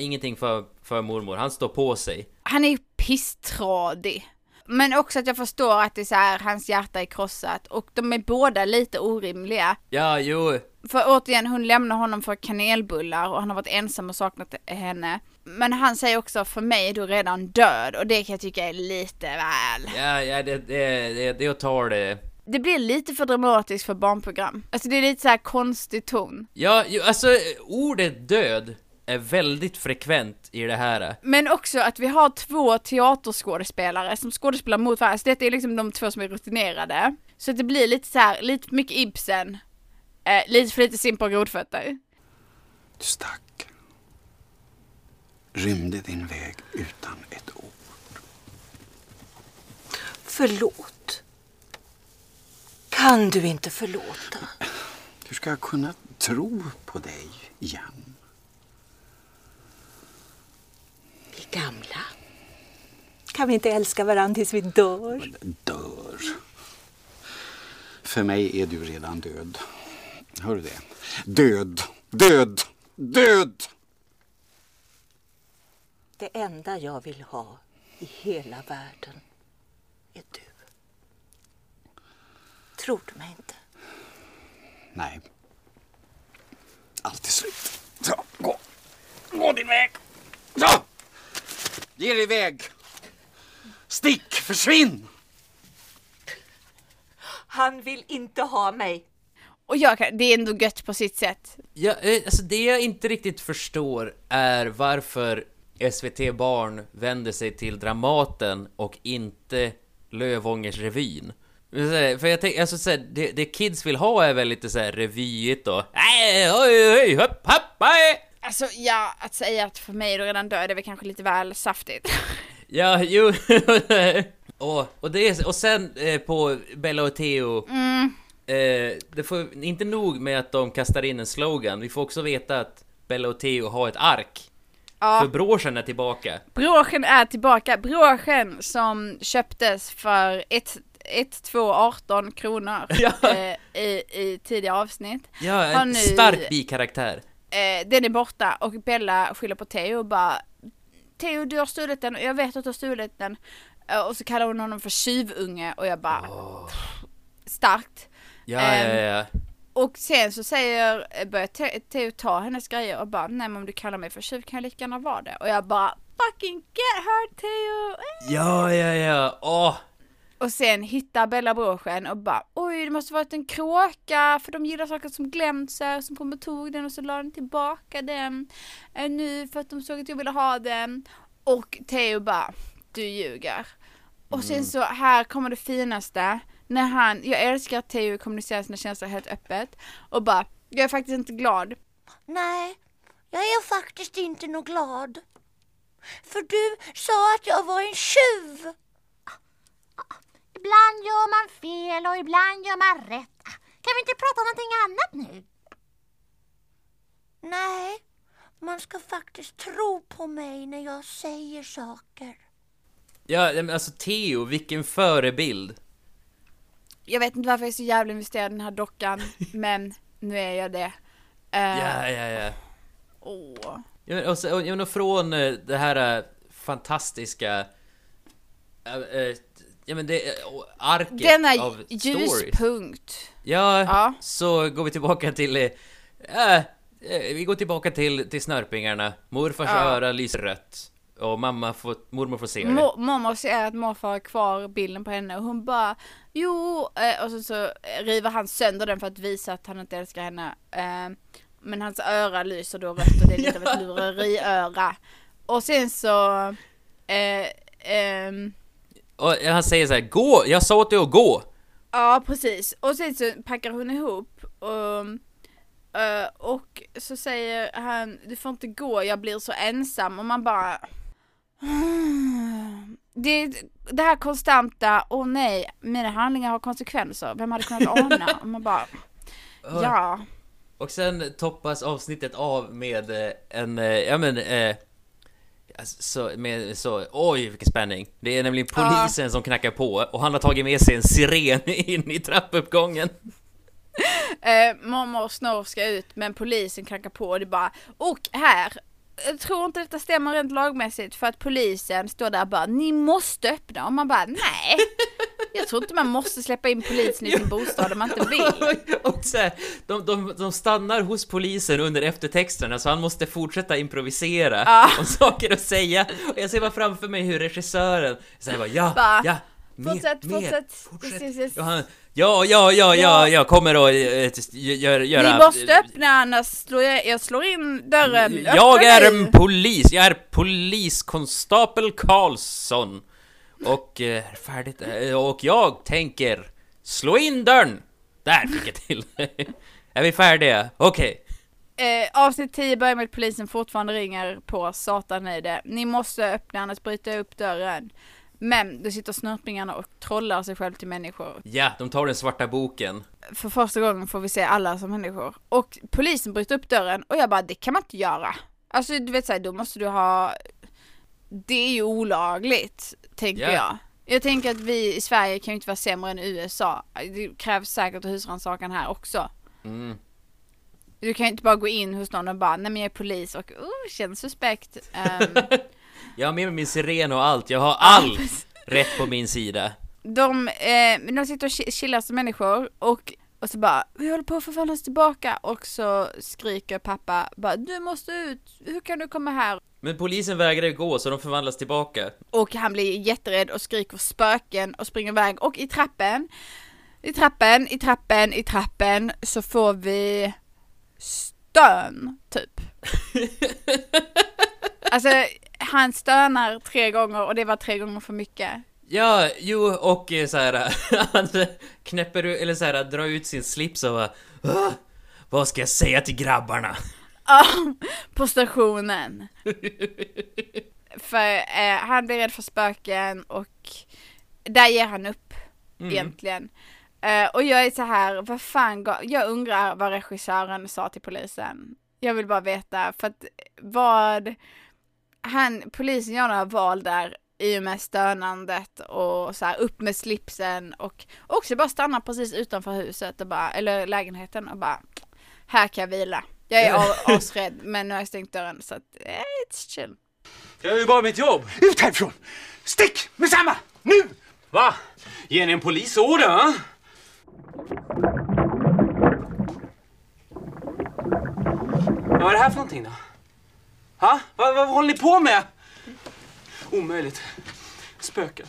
ingenting för mormor. Han står på sig. Han är ju pisstradig. Men också att jag förstår att det är så här, hans hjärta är krossat. Och de är båda lite orimliga. Ja, jo. För återigen, hon lämnar honom för kanelbullar. Och han har varit ensam och saknat henne. Men han säger också, för mig är du redan död. Och det kan jag tycka är lite väl. Ja, det tar det. Det blir lite för dramatiskt för barnprogram. Alltså det är lite så här konstig ton. Ja, alltså ordet död är väldigt frekvent i det här. Men också att vi har två teaterskådespelare som skådespelar mot varandra. Så detta är liksom de två som är rutinerade. Så det blir lite så här, lite mycket Ibsen. Lite för lite Simpor och grodfötter. Du stack. Rymde din väg utan ett ord. Förlåt. Kan du inte förlåta? Hur ska jag kunna tro på dig igen? Vi gamla. Kan vi inte älska varandra tills vi dör? Dör. För mig är du redan död. Hör du det? Död. Död. Död. Det enda jag vill ha i hela världen är du. Tror du mig inte? Nej. Allt är slut. Så, gå. Gå din väg. Så! Ge dig iväg. Stick, försvinn! Han vill inte ha mig. Och det är ändå gött på sitt sätt. Ja, alltså det jag inte riktigt förstår är varför SVT Barn vänder sig till Dramaten och inte Lövångers revyn. För jag tänker, alltså, det kids vill ha är väl lite så här revyigt och alltså ja, att säga att för mig då redan död är väl kanske lite väl saftigt. Ja, jo. Och sen på Bella och Theo. Det får inte nog med att de kastar in en slogan. Vi får också veta att Bella och Theo har ett ark. Ja. För bråchen är tillbaka. Bråchen är tillbaka. Bråchen som köptes för 1,218 kronor i tidiga avsnitt. Ja, en stark bikaraktär. Den är borta och Bella skyller på Theo och bara Theo, du har stulit den och jag vet att du har stulit den. Och så kallar hon honom för syvunge och jag bara starkt. Ja. Och sen så börjar Theo ta hennes grejer och bara nej men om du kallar mig för tjuv kan jag lika gärna vara det. Och jag bara fucking get her Theo. Ja. Åh. Och sen hittar Bella bråchen och bara oj det måste varit en kråka för de gillar saker som glömser som kom och tog den och så la den tillbaka den nu för att de såg att jag ville ha den. Och Theo bara du ljuger. Och sen så här kommer det finaste. När jag älskar att Theo kommunicerar sina känslor helt öppet. Och bara, jag är faktiskt inte glad. Nej, jag är faktiskt inte nog glad. För du sa att jag var en tjuv. Ibland gör man fel och ibland gör man rätt. Kan vi inte prata om någonting annat nu? Nej, man ska faktiskt tro på mig när jag säger saker. Ja, men alltså Theo, vilken förebild. Jag vet inte varför jag är så jävla investerad i den här dockan, men nu är jag det. Ja. Åh. Och från det här fantastiska arket denna av stories. Ljuspunkt. Ja, så går vi tillbaka till till snörpingarna. Morfars öra lyser rött. Och mormor får se det. Mormor ser att morfar har kvar bilden på henne. Och hon bara, jo. Och så river han sönder den för att visa att han inte älskar henne. Men hans öra lyser då rött. Och det är lite av ett lureriöra. Och sen så och han säger så här, gå, jag sa åt dig att gå. Ja, precis. Och sen så packar hon ihop. Och så säger han, du får inte gå, jag blir så ensam. Och man bara det här konstanta, åh nej, mina handlingar har konsekvenser. Vem hade kunnat ana? Och man bara, ja. Och sen toppas avsnittet av med oj vilken spänning. Det är nämligen polisen som knackar på. Och han har tagit med sig en siren in i trappuppgången. Mormor och Snor ska ut, men polisen knackar på och det bara, och här jag tror inte detta stämmer rent lagmässigt för att polisen står där och bara ni måste öppna och man bara nej. Jag tror inte man måste släppa in polisen i sin bostad om man inte vill. Och så här, de stannar hos polisen under eftertexterna så han måste fortsätta improvisera om saker att säga. Och jag ser bara framför mig hur regissören säger bara fortsätt. Jag kommer att göra. Ni måste öppna, annars slår jag in dörren. Jag är en polis. Jag är poliskonstapel Karlsson. Och färdigt. Och jag tänker slå in dörren. Där fick jag till. Är vi färdiga? Okej. Avsnitt 10 börjar med att polisen fortfarande ringer på. Satan är det. Ni måste öppna, annars bryter jag upp dörren. Men då sitter snörpingarna och trollar sig själv till människor. Ja, de tar den svarta boken. För första gången får vi se alla som människor. Och polisen bryter upp dörren och jag bara, det kan man inte göra. Alltså du vet såhär, då måste du ha. Det är ju olagligt, tänker jag. Jag tänker att vi i Sverige kan ju inte vara sämre än USA. Det krävs säkert husrannsakan här också. Du kan ju inte bara gå in hos någon och bara, nej men jag är polis och känns suspekt. Jag har med mig min siren och allt. Jag har allt rätt på min sida. De sitter och chillar som människor och så bara, vi håller på att förfalla oss tillbaka. Och så skriker pappa bara, du måste ut, hur kan du komma här? Men polisen vägrar gå så de förvandlas tillbaka. Och han blir jätterädd och skriker spöken och springer iväg. Och i trappen så får vi stön typ. Alltså han stönar 3 gånger och det var 3 gånger för mycket. Ja, jo, och så här han knäpper eller så här drar ut sin slips och bara, vad ska jag säga till grabbarna? På stationen. För han blir rädd för spöken och där ger han upp egentligen. Och jag är så här, vad fan, jag undrar vad regissören sa till polisen. Jag vill bara veta för att polisen gör några val där i och med stönandet och så här, upp med slipsen och också bara stanna precis utanför huset och bara, eller lägenheten och bara, här kan jag vila. Jag är asrädd, men nu har jag stängt dörren så att, it's chill. Jag är ju bara mitt jobb. Ut härifrån! Stick med samma! Nu! Va? Ge ni en polisorder, va? Vad är det här för någonting då? Ha? Vad håller ni på med? Omöjligt. Spöken.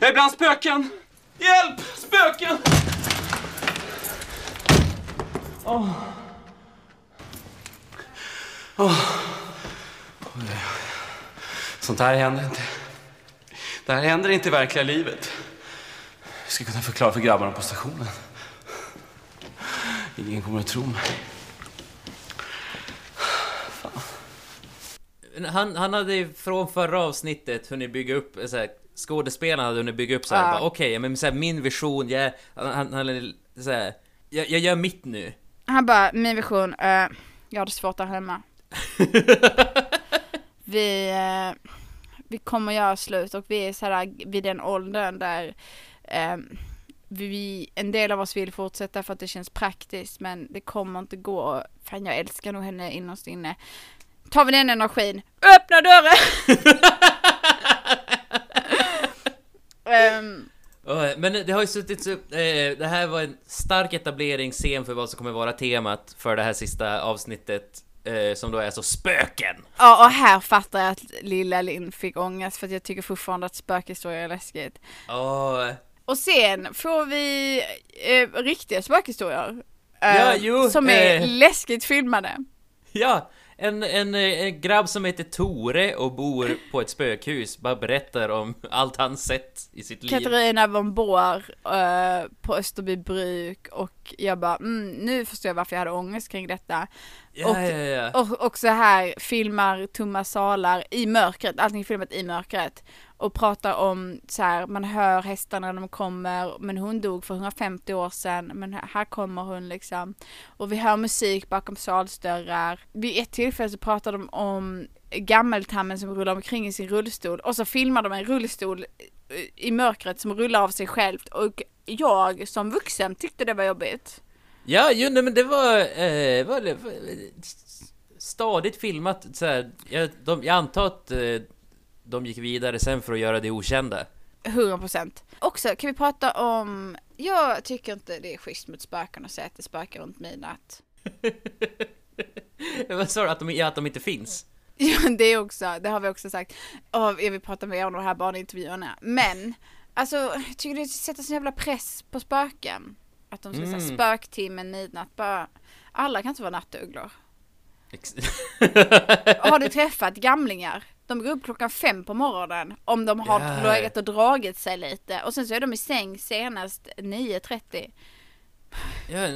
Jag är bland spöken. Hjälp! Spöken! Sånt här händer inte. Det här händer inte i verkliga livet. Jag ska kunna förklara för grabbarna på stationen. Ingen kommer att tro mig. Han hade från förra avsnittet hunnit bygga upp så här, skådespelarna hade hunnit bygga upp så här, bara, okej, men så här, min vision, han så här, jag gör mitt nu. Han bara, min vision, jag hade svårt där hemma. Vi kommer göra slut och vi är så här vid den åldern där en del av oss vill fortsätta för att det känns praktiskt, men det kommer inte gå. Fan, jag älskar nog henne innerst inne. Tar vi den energin? Öppna dörren! Men det har ju suttit... det här var en stark etableringsscen för vad som kommer vara temat för det här sista avsnittet, som då är så spöken. Ja, och här fattar jag att lilla Linn fick ångest för att jag tycker fortfarande att spökhistorier är läskigt. Och sen får vi riktiga spökhistorier som är läskigt filmade. Ja. En grabb som heter Tore och bor på ett spökhus bara berättar om allt han sett i sitt liv. Katarina von Bohr på Österby bruk och jag bara, nu förstår jag varför jag hade ångest kring detta. Och så här filmar tomma salar i mörkret, allting filmat i mörkret och pratar om så här, man hör hästarna när de kommer, men hon dog för 150 år sedan, men här kommer hon liksom. Och vi hör musik bakom salsdörrar. Vid ett tillfälle så pratar de om gammeltammen som rullar omkring i sin rullstol och så filmar de en rullstol i mörkret som rullar av sig själv och jag som vuxen tyckte det var jobbigt. Ja, ju, men det var stadigt filmat så här. Jag antar att de gick vidare sen för att göra det okända. 100%. Också kan vi prata om, jag tycker inte det är schysst mot spöken och säga att det spökar runt midnatt. Vad sa du? Att de inte finns? Ja, det också. Det har vi också sagt. Jag vill prata med er om de här barnintervjuerna. Men, alltså, jag tycker det sätter så jävla press på spöken. Att de ska säga spöktimmen, midnatt. Bara, alla kan inte vara nattugglor. Har du träffat gamlingar? De går upp klockan 5 på morgonen om de har legat och dragit sig lite. Och sen så är de i säng senast 9:30. Ja,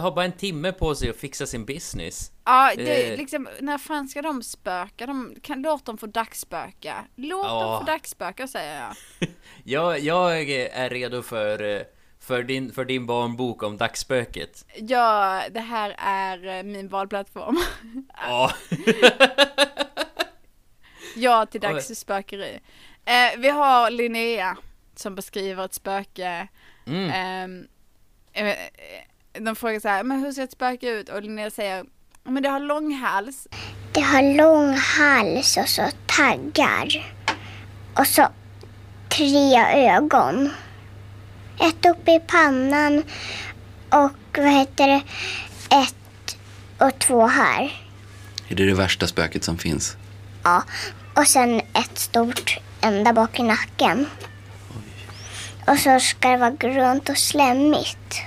har bara en timme på sig att fixa sin business. Ja, det är liksom, när fan ska de spöka? Låt dem få dagsspöka. Låt dem få dagsspöka, säger jag. Jag är redo för din barnbok om dagsspöket. Ja, det här är min valplattform. Ja. Ja, till dags spökeri. Vi har Linnea som beskriver ett spöke. De frågar så här, men hur ser ett spöke ut? Och Linnea säger, men det har lång hals. Det har lång hals och så taggar. Och så 3 ögon. Ett uppe i pannan och ett och 2 här. Är det det värsta spöket som finns? Ja, och sen ett stort ända bak i nacken. Oj. Och så ska det vara grunt och slemmigt.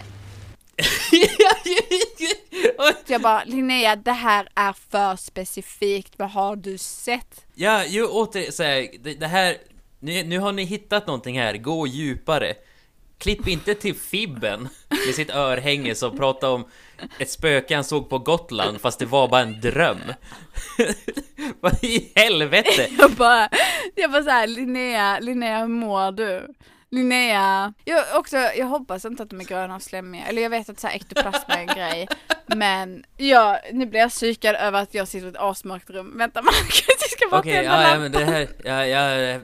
Jag bara, Linnea, det här är för specifikt. Vad har du sett? Ja, ju åter så här, det här nu har ni hittat någonting här. Gå djupare. Klipp inte till Fibben med sitt örhänge som pratar om ett spöke han såg på Gotland fast det var bara en dröm. Vad i helvete? Jag bara så här, Linnea, hur mår du? Linnea. Jag hoppas inte att de är gröna och slemmiga. Eller jag vet att så här ektoplasma är en grej. Men ja, nu blir jag psykad över att jag sitter i ett asmörkt rum. Vänta, Marcus, jag ska bara tända lampan. Men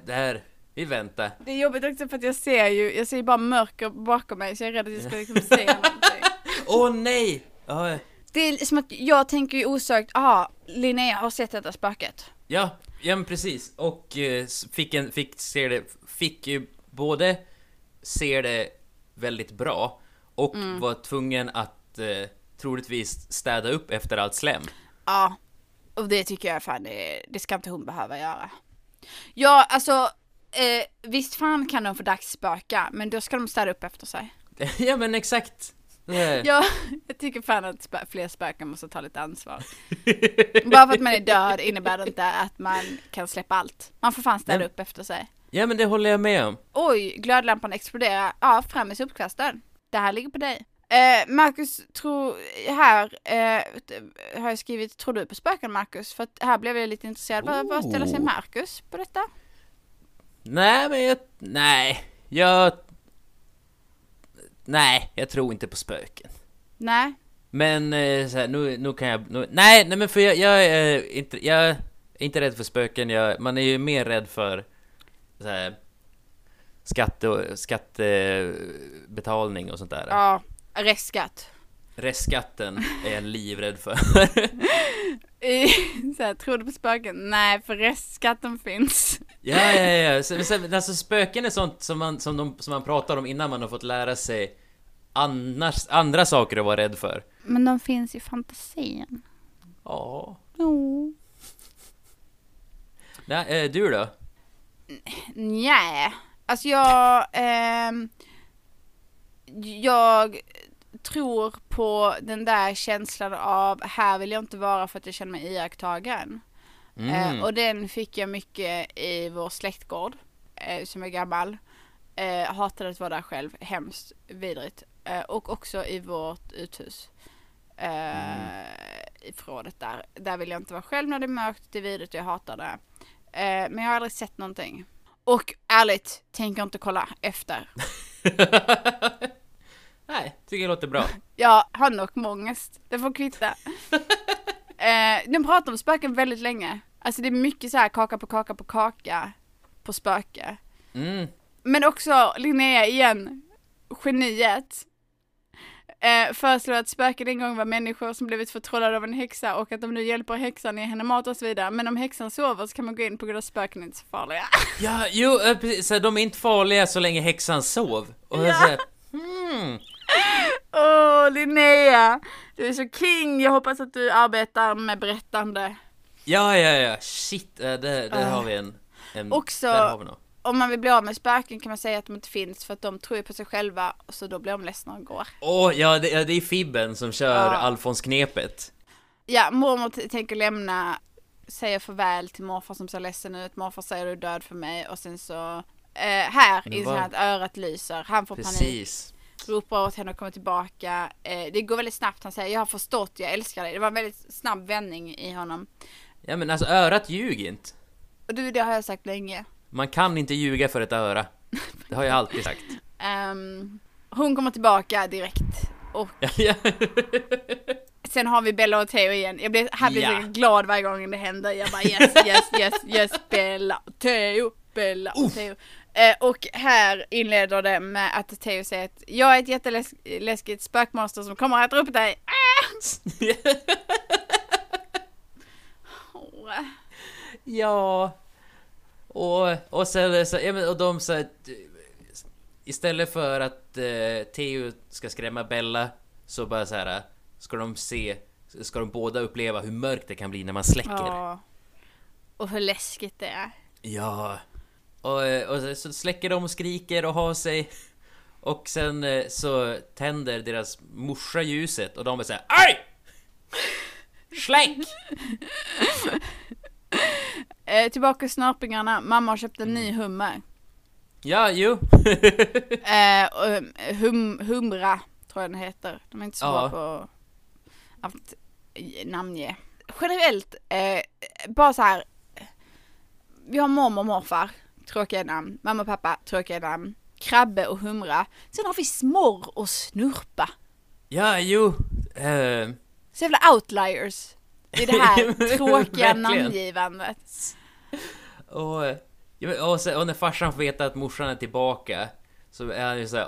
det här. Vi väntar. Det är jobbigt också för att jag ser ju bara mörker bakom mig. Så jag är rädd att jag ska liksom se någonting. Åh nej! Aj. Det är som att jag tänker ju osökt. Ja, Linnea har sett detta spöket. Ja men precis. Och både ser det väldigt bra och var tvungen att troligtvis städa upp efter allt slem. Ja, och det tycker jag fan det ska inte hon behöva göra. Ja, alltså visst fan kan de få dagsspöka, men då ska de städa upp efter sig. Ja, men exakt. Ja, jag tycker fan att fler spöken måste ta lite ansvar. Bara för att man är död innebär det inte att man kan släppa allt. Man får fan städa upp efter sig. Ja, men det håller jag med om. Oj, glödlampan exploderar. Ja, fram med sopkvasten. Det här ligger på dig. Marcus, har jag skrivit, tror du på spöken, Marcus? För att här blev jag lite intresserad. Vad ställer sig Marcus på detta? Nej, jag tror inte på spöken. Nej. Men så här, nu kan jag... Jag är inte rädd för spöken. Man är ju mer rädd för så här, skattebetalning och sånt där. Ja, restskatt. Restskatten är jag livrädd för. Så här, tror du på spöken? Nej, för restskatten finns. Ja. Så, alltså, spöken är sånt som man pratar om innan man har fått lära sig andra saker att vara rädd för. Men de finns i fantasin. Ja. Jo. Nej, du då? Nej, alltså jag tror på den där känslan av här vill jag inte vara för att jag känner mig iakttagen. Och den fick jag mycket i vår släktgård som är gammal. Hatade att vara där själv, hemskt vidrigt. Och också i vårt uthus. I förrådet där vill jag inte vara själv när det är mörkt, det är vidrigt och jag hatar det. Men jag har aldrig sett någonting. Och ärligt, tänker inte kolla efter. Nej, tycker det låter bra. Ja, han och mångest. Det får kvitta. De pratar om spöken väldigt länge. Alltså det är mycket så här kaka på kaka på kaka på spöke. Men också Linnea igen, geniet. Föreslår att spöken en gång var människor som blivit förtrollade av en häxa och att de nu hjälper häxan i henne mat och så vidare. Men om häxan sover så kan man gå in på grund av spöken inte så farliga. Ja, jo, precis. De är inte farliga så länge häxan sov. Och jag säger, Linnea, du är så king. Jag hoppas att du arbetar med berättande. Ja. Shit, där har vi en också, där har vi något. Om man vill bli av med spöken kan man säga att de inte finns för att de tror ju på sig själva och så då blir de ledsna och går. Det är Fibben som kör Alfons-knepet. Ja, mormor tänker lämna, säger farväl till morfar som ser ledsen ut. Morfar säger du är död för mig och sen så att örat lyser. Han får Precis. Panik, ropar åt henne och kommer tillbaka. Det går väldigt snabbt, han säger jag har förstått, jag älskar dig. Det var en väldigt snabb vändning i honom. Ja, men alltså örat ljuger inte. Och det har jag sagt länge. Man kan inte ljuga för ett öra. Det har jag alltid sagt. Hon kommer tillbaka direkt. Och sen har vi Bella och Theo igen. Jag blir så glad varje gång det händer. Jag bara yes, Bella och Theo, Theo. Och här inleder det med att Theo säger att jag är ett jätteläskigt spökmonster som kommer att äta upp dig. stora. Ja. Och sen så, ja, men, och de så att, istället för att Theo ska skrämma Bella, så bara så här ska de båda uppleva hur mörkt det kan bli när man släcker. Ja. Och hur läskigt det är. Ja. Och så släcker de och skriker och har sig. Och sen så tänder deras morsa ljuset och de är så här: aj! Släck! Tillbaka snörpingarna. Mamma har köpt en ny hummer. Ja, jo. Humra tror jag den heter. De är inte så bra på att namnge. Generellt, bara så här. Vi har mormor och morfar, tråkiga namn. Mamma och pappa, tråkiga namn. Krabbe och humra. Sen har vi Smorr och Snurpa. Ja, jo. Så jävla outliers i det här tråkiga namngivandet. Och när farsan får veta att morsan är tillbaka, så är han ju såhär,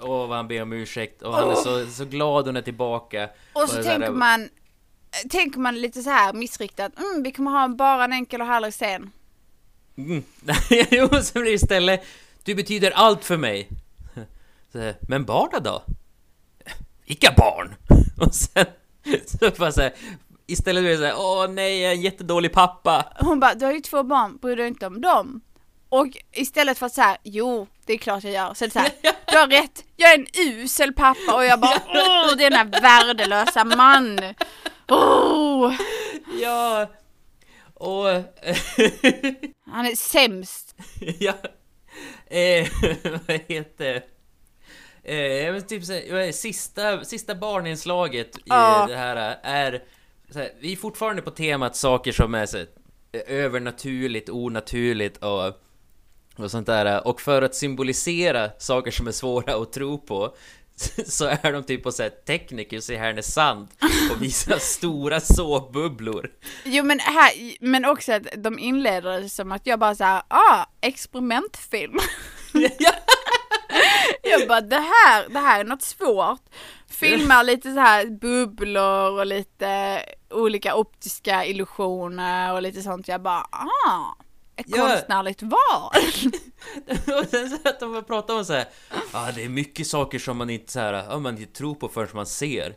vad han ber om ursäkt. Och han är så glad hon är tillbaka. Och så tänker man lite så här missriktat, vi kommer ha bara en enkel och härlig scen. Jo, så blir det istället, du betyder allt för mig. Så, men barn då? Icka barn. Och sen så bara så här, istället blir det såhär, nej, jag är en jättedålig pappa. Hon bara, du har ju 2 barn, bryr dig inte om dem. Och istället för att såhär, jo, det är klart jag gör. Så är det såhär, du har rätt, jag är en usel pappa. Och jag bara, det är den här värdelösa man. Ja. Och han är sämst. Ja. Vad heter typ så, sista barninslaget i det här är så här, vi är fortfarande på temat saker som är så här, övernaturligt, onaturligt och sånt där. Och för att symbolisera saker som är svåra att tro på, så är de typ på så här Technicus i Härnösand och visar stora såpbubblor. Jo, men också att de inleder som att jag bara så här, experimentfilm. Jag bara, det här är något svårt. Filmar lite så här bubblor och lite olika optiska illusioner och lite sånt. Jag bara, konstnärligt val. Och sen så att de pratar om så här, det är mycket saker som man inte så här, man inte tror på förrän man ser.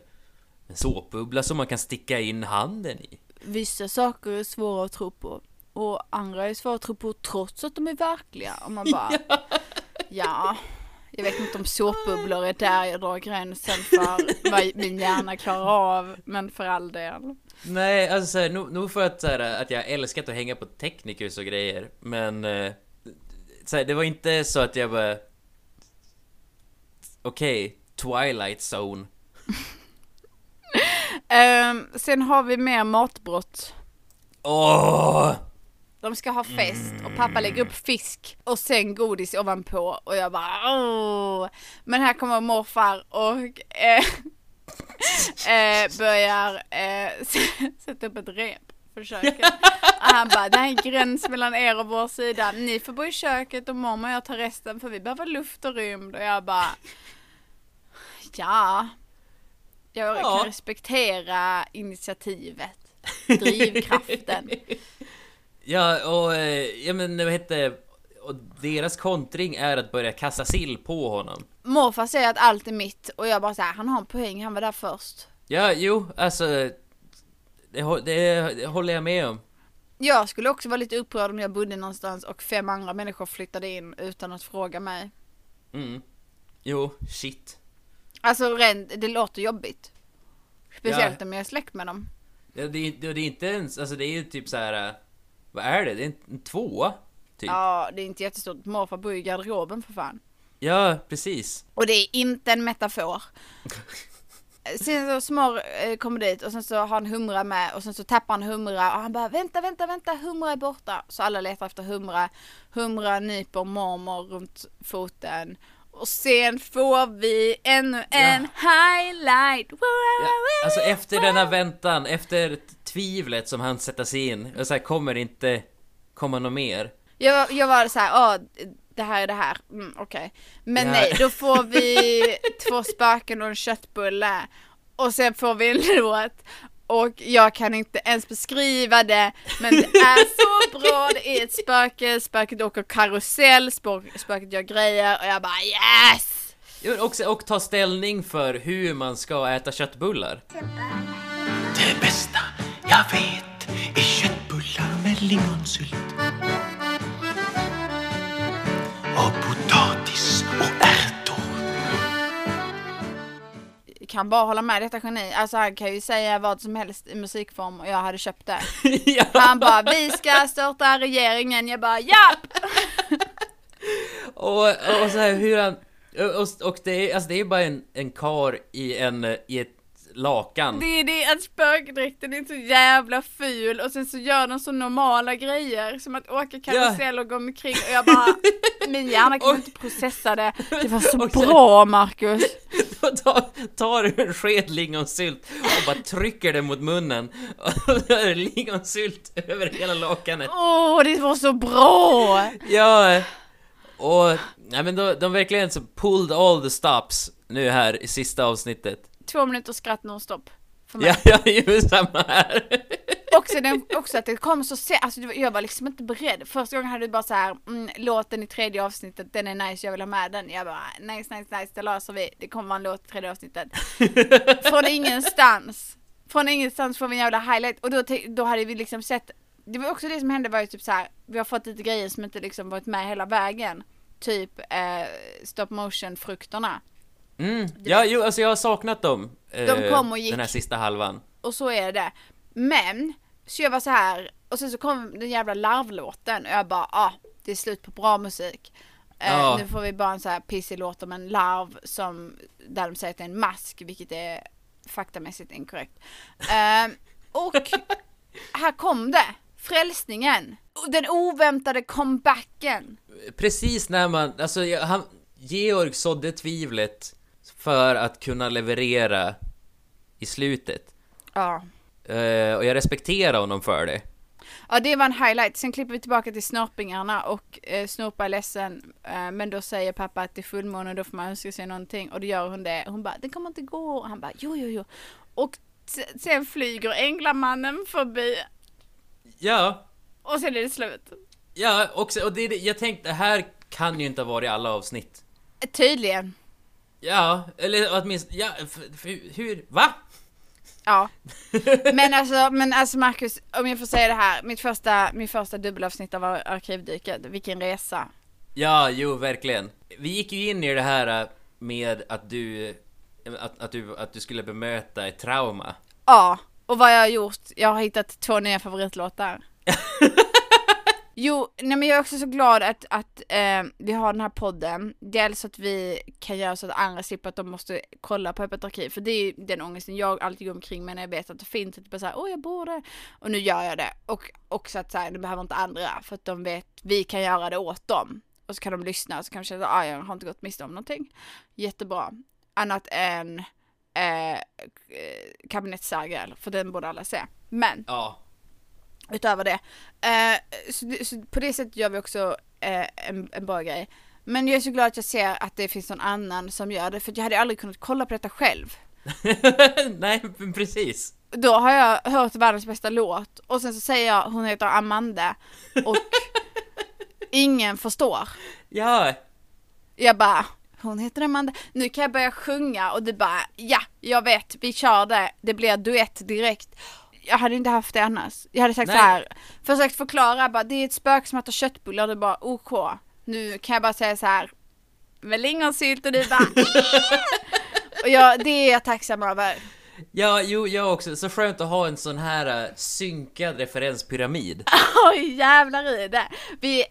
En såpbubbla som man kan sticka in handen i. Vissa saker är svåra att tro på och andra är svåra att tro på trots att de är verkliga. Och man bara, ja. Jag vet inte om såpbubblor är där jag drar gränsen för vad min hjärna klarar av, men för all del. Nej, alltså nog för att, så här, att jag älskat att hänga på Technicus och grejer, men så här, det var inte så att jag bara okej, Twilight Zone. Sen har vi mer matbrott. De ska ha fest och pappa lägger upp fisk och sen godis ovanpå. Och jag bara, Men här kommer morfar och börjar sätta upp ett rep för köket. Och han bara, det här är gräns mellan er och vår sida. Ni får bo i köket och mamma och jag tar resten, för vi behöver luft och rymd. Och jag bara, jag kan respektera initiativet, drivkraften. Och deras kontring är att börja kasta sill på honom. Morfar säger att allt är mitt, och jag bara så här, han har en poäng, han var där först. Ja, jo, alltså det håller jag med om. Jag skulle också vara lite upprörd om jag bodde någonstans och 5 andra människor flyttade in utan att fråga mig. Jo, shit. Alltså det låter jobbigt. Speciellt om jag är släkt med dem. Ja, det är inte ens, alltså det är ju typ så här. Vad är det? Det är en 2 typ. Ja, det är inte jättestort. Morfar bor i garderoben för fan. Ja, precis. Och det är inte en metafor. Sen så Smorr kommer dit och sen så har han humra med och sen så tappar han humra och han bara vänta, humra är borta. Så alla letar efter humra. Humra nyper mormor runt foten. Och sen får vi ännu en highlight. Alltså efter denna väntan, efter tvivlet som han sätter sig in, och så här, kommer det inte komma något mer. Jag var så här, det här. Okej. Men nej, då får vi 2 spöken och en köttbulle. Och sen får vi en låt. Och jag kan inte ens beskriva det, men det är så bra. Det är ett spöke, spöket åker karusell, spöket gör grejer och jag bara yes! Och ta ställning för hur man ska äta köttbullar. Det bästa jag vet är köttbullar med limonsylt och potatis och kan bara hålla med detta geni. Alltså han kan ju säga vad som helst i musikform och jag hade köpt det. Ja. Han bara, vi ska störta regeringen. Jag bara, japp! och så här hur han... Och det är, alltså det är bara en kar i ett lakan. Det är att spökdräkten är så jävla ful och sen så gör de så normala grejer som att åka karusell och gå omkring och jag bara, min hjärna kan inte processa det. Det var så bra, Marcus. Tar du en sked lingonsylt och bara trycker den mot munnen och då är det lingonsylt över hela lakanet. Åh, det var så bra! Ja, och nej, men de verkligen så pulled all the stops nu här i sista avsnittet. 2 minuter skratt nonstop. Ja, just samma här. Också att det kom så sent, alltså jag var liksom inte beredd. Första gången hade du bara så här, låten i 3:e avsnittet, den är nice, jag vill ha med den. Jag bara, nice, det löser vi. Det kommer vara en låt i 3:e avsnittet. Från ingenstans får vi en jävla highlight. Och då hade vi liksom sett, det var också det som hände var ju typ så här, vi har fått lite grejer som inte liksom varit med hela vägen. Typ stop motion-frukterna. Mm. Ja, jo, alltså jag har saknat dem. De kom och gick. Den här sista halvan. Och så är det. Men, så jag var så här, och sen så kom den jävla larvlåten och jag bara, det är slut på bra musik. Nu får vi bara en så här pissig låt om en larv som, där de säger att det är en mask, vilket är faktamässigt inkorrekt. Och här kom det, frälsningen. Den oväntade comebacken. Precis när man, alltså Georg sådde tvivlet för att kunna leverera i slutet. Ja. Och jag respekterar honom för det. Ja, det var en highlight. Sen klipper vi tillbaka till snörpingarna och Snurpa är ledsen. Men då säger pappa att det är fullmåne och då får man önska sig någonting. Och då gör hon det. Hon bara, det kommer inte gå. Och han bara, jo. Och sen flyger änglamannen förbi. Ja. Och sen är det slut. Ja, och det, jag tänkte, här kan ju inte ha varit i alla avsnitt. Tydligen. Ja, eller åtminstone, ja, hur, va? Ja, men alltså Marcus, om jag får säga det här, min första dubbelavsnitt av Arkivdyket, vilken resa. Ja, jo, verkligen. Vi gick ju in i det här med att du skulle bemöta ett trauma. Ja, och vad jag har gjort, jag har hittat 2 nya favoritlåtar. Jo, nej, men jag är också så glad att vi har den här podden. Dels att vi kan göra så att andra slipper att de måste kolla på Epitrakiv. För det är ju den ångesten jag alltid går omkring med när jag vet att det finns. Typ såhär, jag borde. Och nu gör jag det. Och också att såhär, det behöver inte andra. För att de vet, vi kan göra det åt dem. Och så kan de lyssna och så kan de känna att jag har inte gått miste om någonting. Jättebra. Annat än kabinettsärgel. För den borde alla se. Men... ja. Utöver det. Så på det sättet gör vi också en bra grej. Men jag är så glad att jag ser att det finns någon annan som gör det. För jag hade aldrig kunnat kolla på detta själv. Nej, precis. Då har jag hört världens bästa låt. Och sen så säger jag, hon heter Amanda. Och ingen förstår. Ja. Jag bara, hon heter Amanda. Nu kan jag börja sjunga. Och du bara, ja, jag vet. Vi kör det. Det blir duett direkt. Jag hade inte haft det annars. Jag hade sagt så här, försökt förklara bara, det är ett spöke som äter köttbullar. Du bara, ok. Nu kan jag bara säga så här, med lingonsylt och du bara och det är jag tacksam över. Ja, jo, jag också. Så skönt att ha en sån här synkad referenspyramid. Oj, jävlar i det.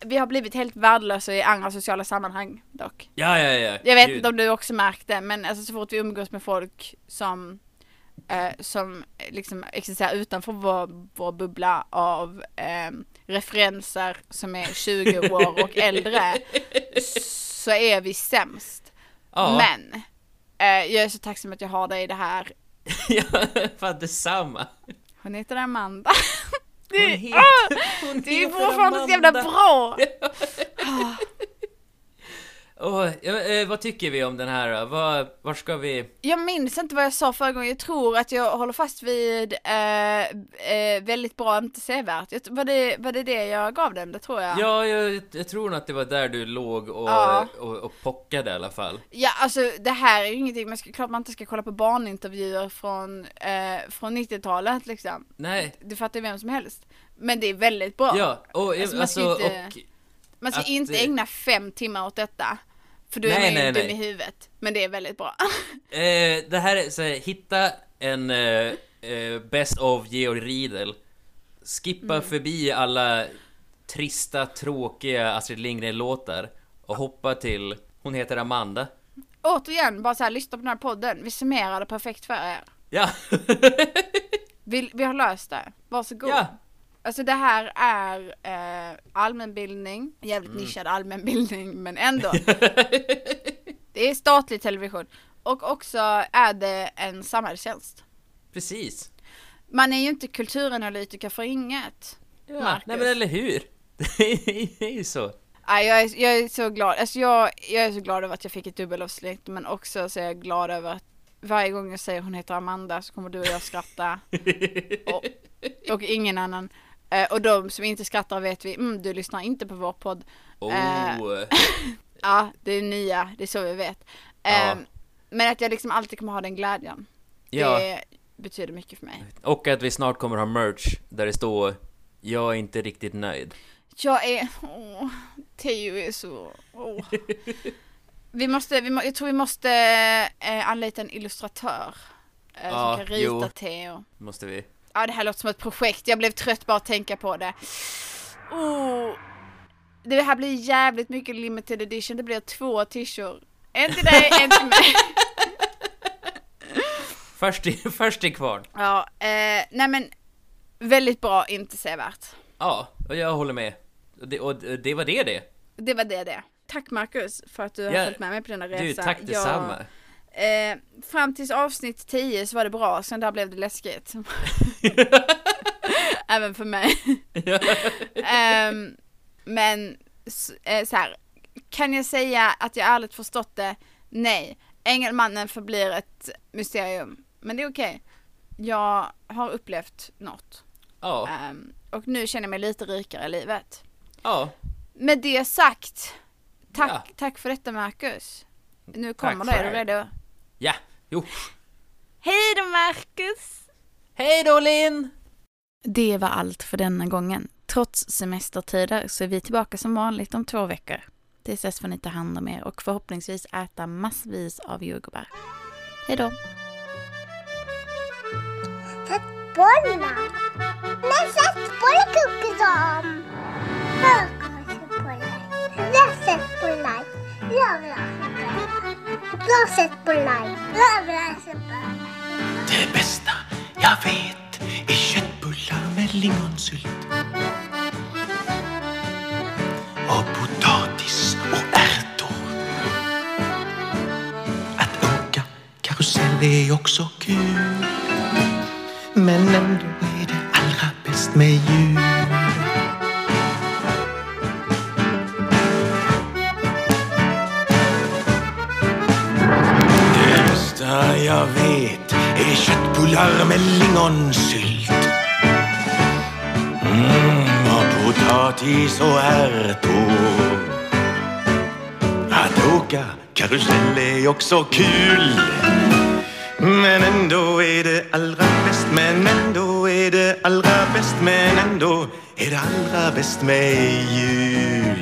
Vi har blivit helt värdelösa i andra sociala sammanhang dock. Ja. Jag vet inte om du också märkte, men alltså, så fort vi umgås med folk som liksom existerar utanför vår bubbla av referenser som är 20 år och äldre, så är vi sämst. Ja. Men jag är så tacksam att jag har dig i det här. Ja, fan detsamma. Hon heter Amanda. Hon heter Amanda. Det är fortfarande så jävla bra. Vad tycker vi om den här? Var ska vi? Jag minns inte vad jag sa förra gången. Jag tror att jag håller fast vid väldigt bra, inte sevärt. Var det jag gav den? Det tror jag. Ja, jag tror nog att det var där du låg och pockade i alla fall. Ja, alltså det här är ju ingenting. Men klart man inte ska kolla på barnintervjuer från 90-talet liksom. Nej. Du fattar vem som helst. Men det är väldigt bra. Ja, och man ska inte ägna 5 timmar åt detta. För du är ju dum i huvudet. Men det är väldigt bra. Det här är så här, hitta en best of Georg Riedel. Skippa förbi alla trista, tråkiga Astrid Lindgren-låtar. Och hoppa till, hon heter Amanda. Återigen, bara så här, lyssna på den här podden. Vi summerar det perfekt för er. Ja. vi har löst det. Varsågod. Ja. Alltså det här är allmänbildning, jävligt nischad allmänbildning, men ändå. Det är statlig television. Och också är det en samhällstjänst. Precis. Man är ju inte kulturanalytiker för inget, ja. Marcus. Nej men eller hur? Det är ju så. Jag är så glad. Alltså jag är så glad över att jag fick ett dubbelavsnitt. Men också så är jag glad över att varje gång jag säger hon heter Amanda så kommer du och jag skratta. Och ingen annan. Och de som inte skrattar vet vi, du lyssnar inte på vår podd. Ja, det är nya, det är så vi vet. Men att jag liksom alltid kommer ha den glädjen. Ja. Det betyder mycket för mig. Och att vi snart kommer ha merch där det står jag är inte riktigt nöjd. Theo är så... Jag tror vi måste anlita en illustratör som kan rita Theo. Måste vi. Ja, det här låter som ett projekt. Jag blev trött bara att tänka på det. Det här blir jävligt mycket limited edition. Det blir 2 t-shirts. En till dig, en till mig. Först är kvar. Ja, nej men väldigt bra, inte sevärt. Ja, och jag håller med. Och det var det det. Det var det det. Tack Marcus för att du har följt med mig på denna resa. Du, tack detsamma. Fram tills avsnitt 10 så var det bra. Sen där blev det läskigt. Även för mig. Men kan jag säga att jag ärligt förstått det? Nej, Ängelmannen förblir ett mysterium. Men det är okej. Jag har upplevt något. Och nu känner jag mig lite rikare i livet. Med det sagt, tack för detta Marcus. Nu kommer det, är du redo? Ja, jo. Hej då Marcus! Hej då Linn! Det var allt för denna gången. Trots semestertider så är vi tillbaka som vanligt om 2 veckor. Tills dess får ni ta hand om er och förhoppningsvis äta massvis av jordgubbar. Hej då! Fotbollarna! Men fotboll kuckar som! Fotbollsfotbollar! Läsfotbollar! Det bästa jag vet är köttbullar med lingonsylt och potatis och ärtor. Att åka karusell är också kul, men ändå är det allra bäst med djur. Jag vet är köttbullar med lingonsylt och potatis och ärtor. Att åka karusell är också kul, men ändå är det allra bäst. Men ändå är det allra bäst. Men ändå är det allra bäst med jul.